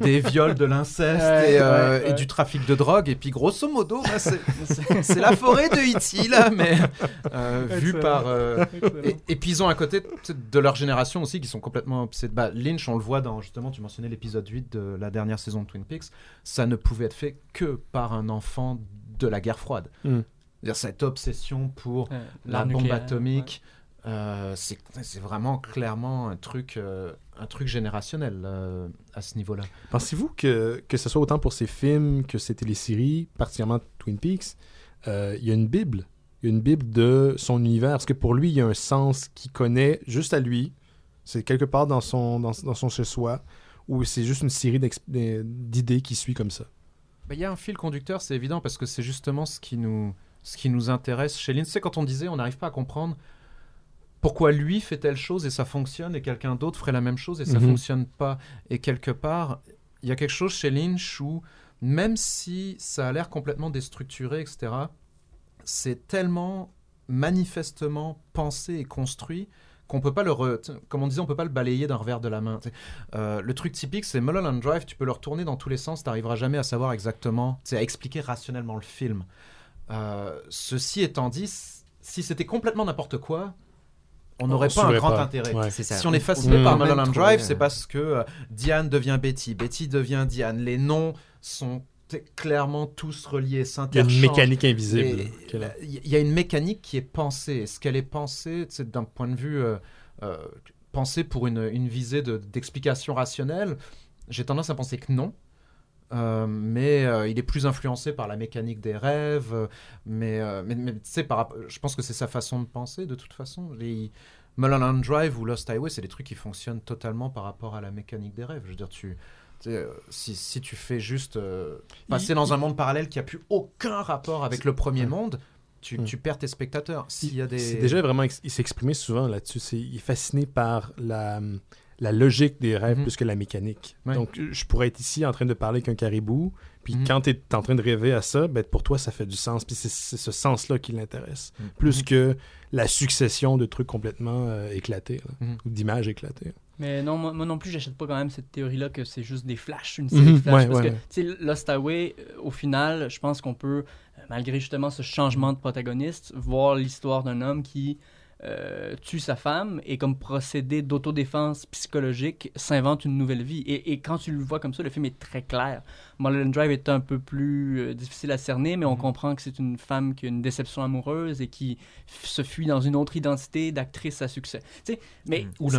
des viols, de l'inceste et du trafic de drogue. Et puis, grosso modo, là, c'est la forêt de E.T., là, mais vu par... et puis, ils ont un côté de leur génération aussi qui sont complètement obsédés. Bah, Lynch, on le voit dans, justement, tu mentionnais l'épisode 8 de la dernière saison de Twin Peaks. Ça ne pouvait être fait que par un enfant de la guerre froide. C'est-à-dire cette obsession pour la bombe atomique, c'est vraiment clairement un truc générationnel à ce niveau-là. Pensez-vous que ce soit autant pour ces films que ces téléséries, particulièrement Twin Peaks, il y a une Bible. Il y a une Bible de son univers. Est-ce que pour lui, il y a un sens qu'il connaît juste à lui? C'est quelque part dans son chez-soi, où c'est juste une série d'idées qui suit comme ça. Il y a un fil conducteur, c'est évident, parce que c'est justement ce qui nous intéresse chez Lynch. C'est quand on disait, on n'arrive pas à comprendre pourquoi lui fait telle chose et ça fonctionne, et quelqu'un d'autre ferait la même chose et ça fonctionne pas. Et quelque part, il y a quelque chose chez Lynch où, même si ça a l'air complètement déstructuré, etc., c'est tellement manifestement pensé et construit qu'on peut pas comme on disait, on peut pas le balayer d'un revers de la main. Le truc typique, c'est Mulholland Drive, tu peux le retourner dans tous les sens, t'arriveras jamais à savoir exactement, à expliquer rationnellement le film. Ceci étant dit, si c'était complètement n'importe quoi, on n'aurait pas un grand intérêt. Ouais. C'est ça. Si on est fasciné par Mulholland Drive, c'est parce que Diane devient Betty, Betty devient Diane. Les noms sont clairement tous reliés, s'interchangent. Il y a une mécanique invisible. Il y a une mécanique qui est pensée. Est-ce qu'elle est pensée d'un point de vue pensée pour une visée d'explication rationnelle? J'ai tendance à penser que non. Mais il est plus influencé par la mécanique des rêves, mais tu sais, je pense que c'est sa façon de penser de toute façon. Mulholland Drive ou Lost Highway, c'est des trucs qui fonctionnent totalement par rapport à la mécanique des rêves. Je veux dire, si tu fais juste passer dans un monde parallèle qui n'a plus aucun rapport avec le premier monde, tu perds tes spectateurs. C'est déjà vraiment, il s'exprimait souvent là-dessus, il est fasciné par la logique des rêves plus que la mécanique. Ouais. Donc, je pourrais être ici en train de parler avec un caribou, puis quand tu es en train de rêver à ça, ben, pour toi, ça fait du sens, puis c'est ce sens-là qui l'intéresse, plus que la succession de trucs complètement éclatés, là, ou d'images éclatées. Mais non, moi non plus, j'achète pas quand même cette théorie-là que c'est juste des flashs, une série de flashs, parce que, tu sais, Lost Highway, au final, je pense qu'on peut, malgré justement ce changement de protagoniste, voir l'histoire d'un homme qui... tue sa femme et comme procédé d'autodéfense psychologique s'invente une nouvelle vie, et quand tu le vois comme ça, le film est très clair. Mulholland Drive est un peu plus difficile à cerner, mais on comprend que c'est une femme qui a une déception amoureuse et qui se fuit dans une autre identité d'actrice à succès, tu sais, mais ou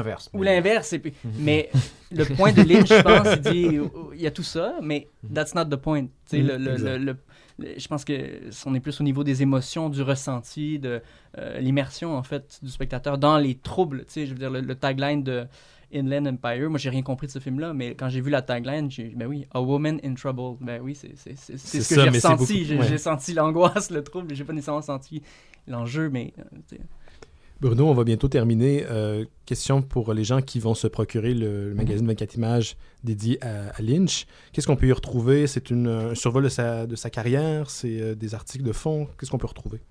l'inverse et puis, mais le point de Lynch, je pense, il dit il y a tout ça, mais that's not the point, tu sais, je pense que on est plus au niveau des émotions, du ressenti, de l'immersion en fait du spectateur dans les troubles. Tu sais, je veux dire, le tagline de Inland Empire, moi j'ai rien compris de ce film-là, mais quand j'ai vu la tagline, j'ai dit A Woman in Trouble. Ben oui, c'est ce que j'ai ressenti. J'ai senti l'angoisse, le trouble, j'ai pas nécessairement senti l'enjeu, mais. Bruno, on va bientôt terminer. Question pour les gens qui vont se procurer le magazine 24 images dédié à Lynch. Qu'est-ce qu'on peut y retrouver? C'est un survol de sa carrière? C'est des articles de fond? Qu'est-ce qu'on peut retrouver?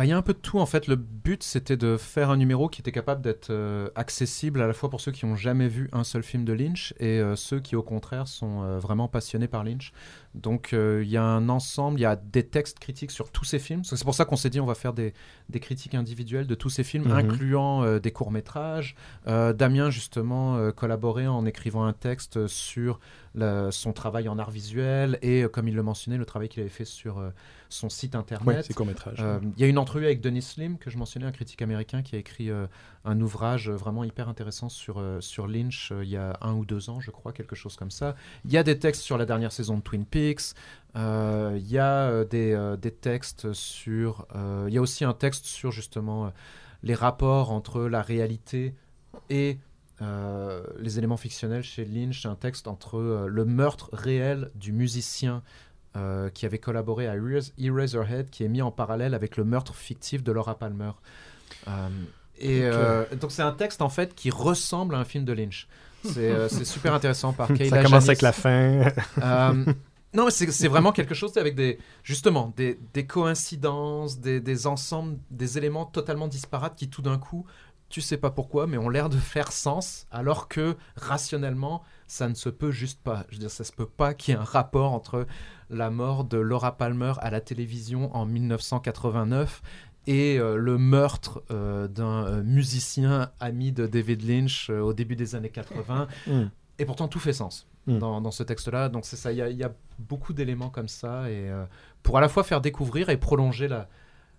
Il y a un peu de tout, en fait. Le but, c'était de faire un numéro qui était capable d'être accessible à la fois pour ceux qui n'ont jamais vu un seul film de Lynch et ceux qui, au contraire, sont vraiment passionnés par Lynch. Donc, il y a un ensemble, il y a des textes critiques sur tous ces films. C'est pour ça qu'on s'est dit on va faire des critiques individuelles de tous ces films, incluant des courts-métrages. Damien, justement, collaborait en écrivant un texte sur son travail en art visuel et, comme il le mentionnait, le travail qu'il avait fait sur son site internet. Oui, ses courts-métrages. Il y a une entrevue avec Dennis Slim, que je mentionnais, un critique américain qui a écrit un ouvrage vraiment hyper intéressant sur Lynch il y a 1 ou 2 ans, je crois, quelque chose comme ça. Il y a des textes sur la dernière saison de Twin Peaks. Il y a des textes sur... il y a aussi un texte sur, justement, les rapports entre la réalité et les éléments fictionnels chez Lynch. Un texte entre le meurtre réel du musicien qui avait collaboré à Eraserhead, qui est mis en parallèle avec le meurtre fictif de Laura Palmer. Donc, c'est un texte, en fait, qui ressemble à un film de Lynch. C'est super intéressant par Kayla Janis. Ça commence avec la fin. Non, mais c'est vraiment quelque chose avec des coïncidences, des ensembles, des éléments totalement disparates qui, tout d'un coup, tu sais pas pourquoi, mais ont l'air de faire sens, alors que, rationnellement, ça ne se peut juste pas. Je veux dire, ça se peut pas qu'il y ait un rapport entre la mort de Laura Palmer à la télévision en 1989 et le meurtre d'un musicien ami de David Lynch au début des années 80. Et pourtant, tout fait sens. Dans ce texte-là. Donc, c'est ça. Il y a beaucoup d'éléments comme ça. Et, pour à la fois faire découvrir et prolonger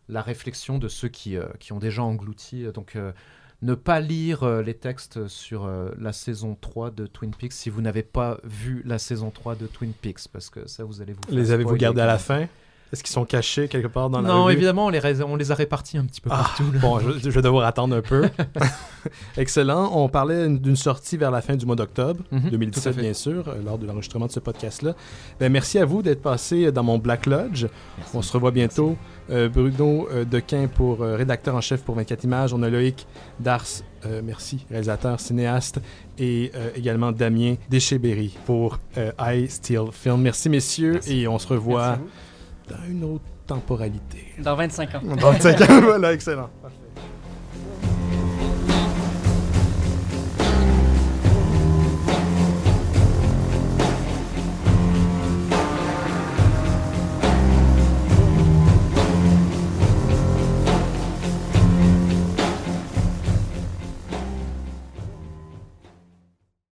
la réflexion de ceux qui ont déjà englouti. Donc, ne pas lire les textes sur la saison 3 de Twin Peaks si vous n'avez pas vu la saison 3 de Twin Peaks, parce que ça, vous allez vous... Les avez-vous gardés à la fin? Est-ce qu'ils sont cachés quelque part dans la revue? Non, évidemment, on les a répartis un petit peu partout. Ah, bon, je vais devoir attendre un peu. Excellent. On parlait d'une sortie vers la fin du mois d'octobre 2017, bien sûr, lors de l'enregistrement de ce podcast-là. Ben, merci à vous d'être passé dans mon Black Lodge. Merci. On se revoit bientôt. Bruno Desquins, pour rédacteur en chef pour 24 Images. On a Loïc Darses, merci, réalisateur, cinéaste, et également Damien Detcheberry pour I Still Film. Merci, messieurs, et on se revoit dans une autre temporalité. Dans 25 ans. Dans 25 ans, voilà, excellent. Parfait.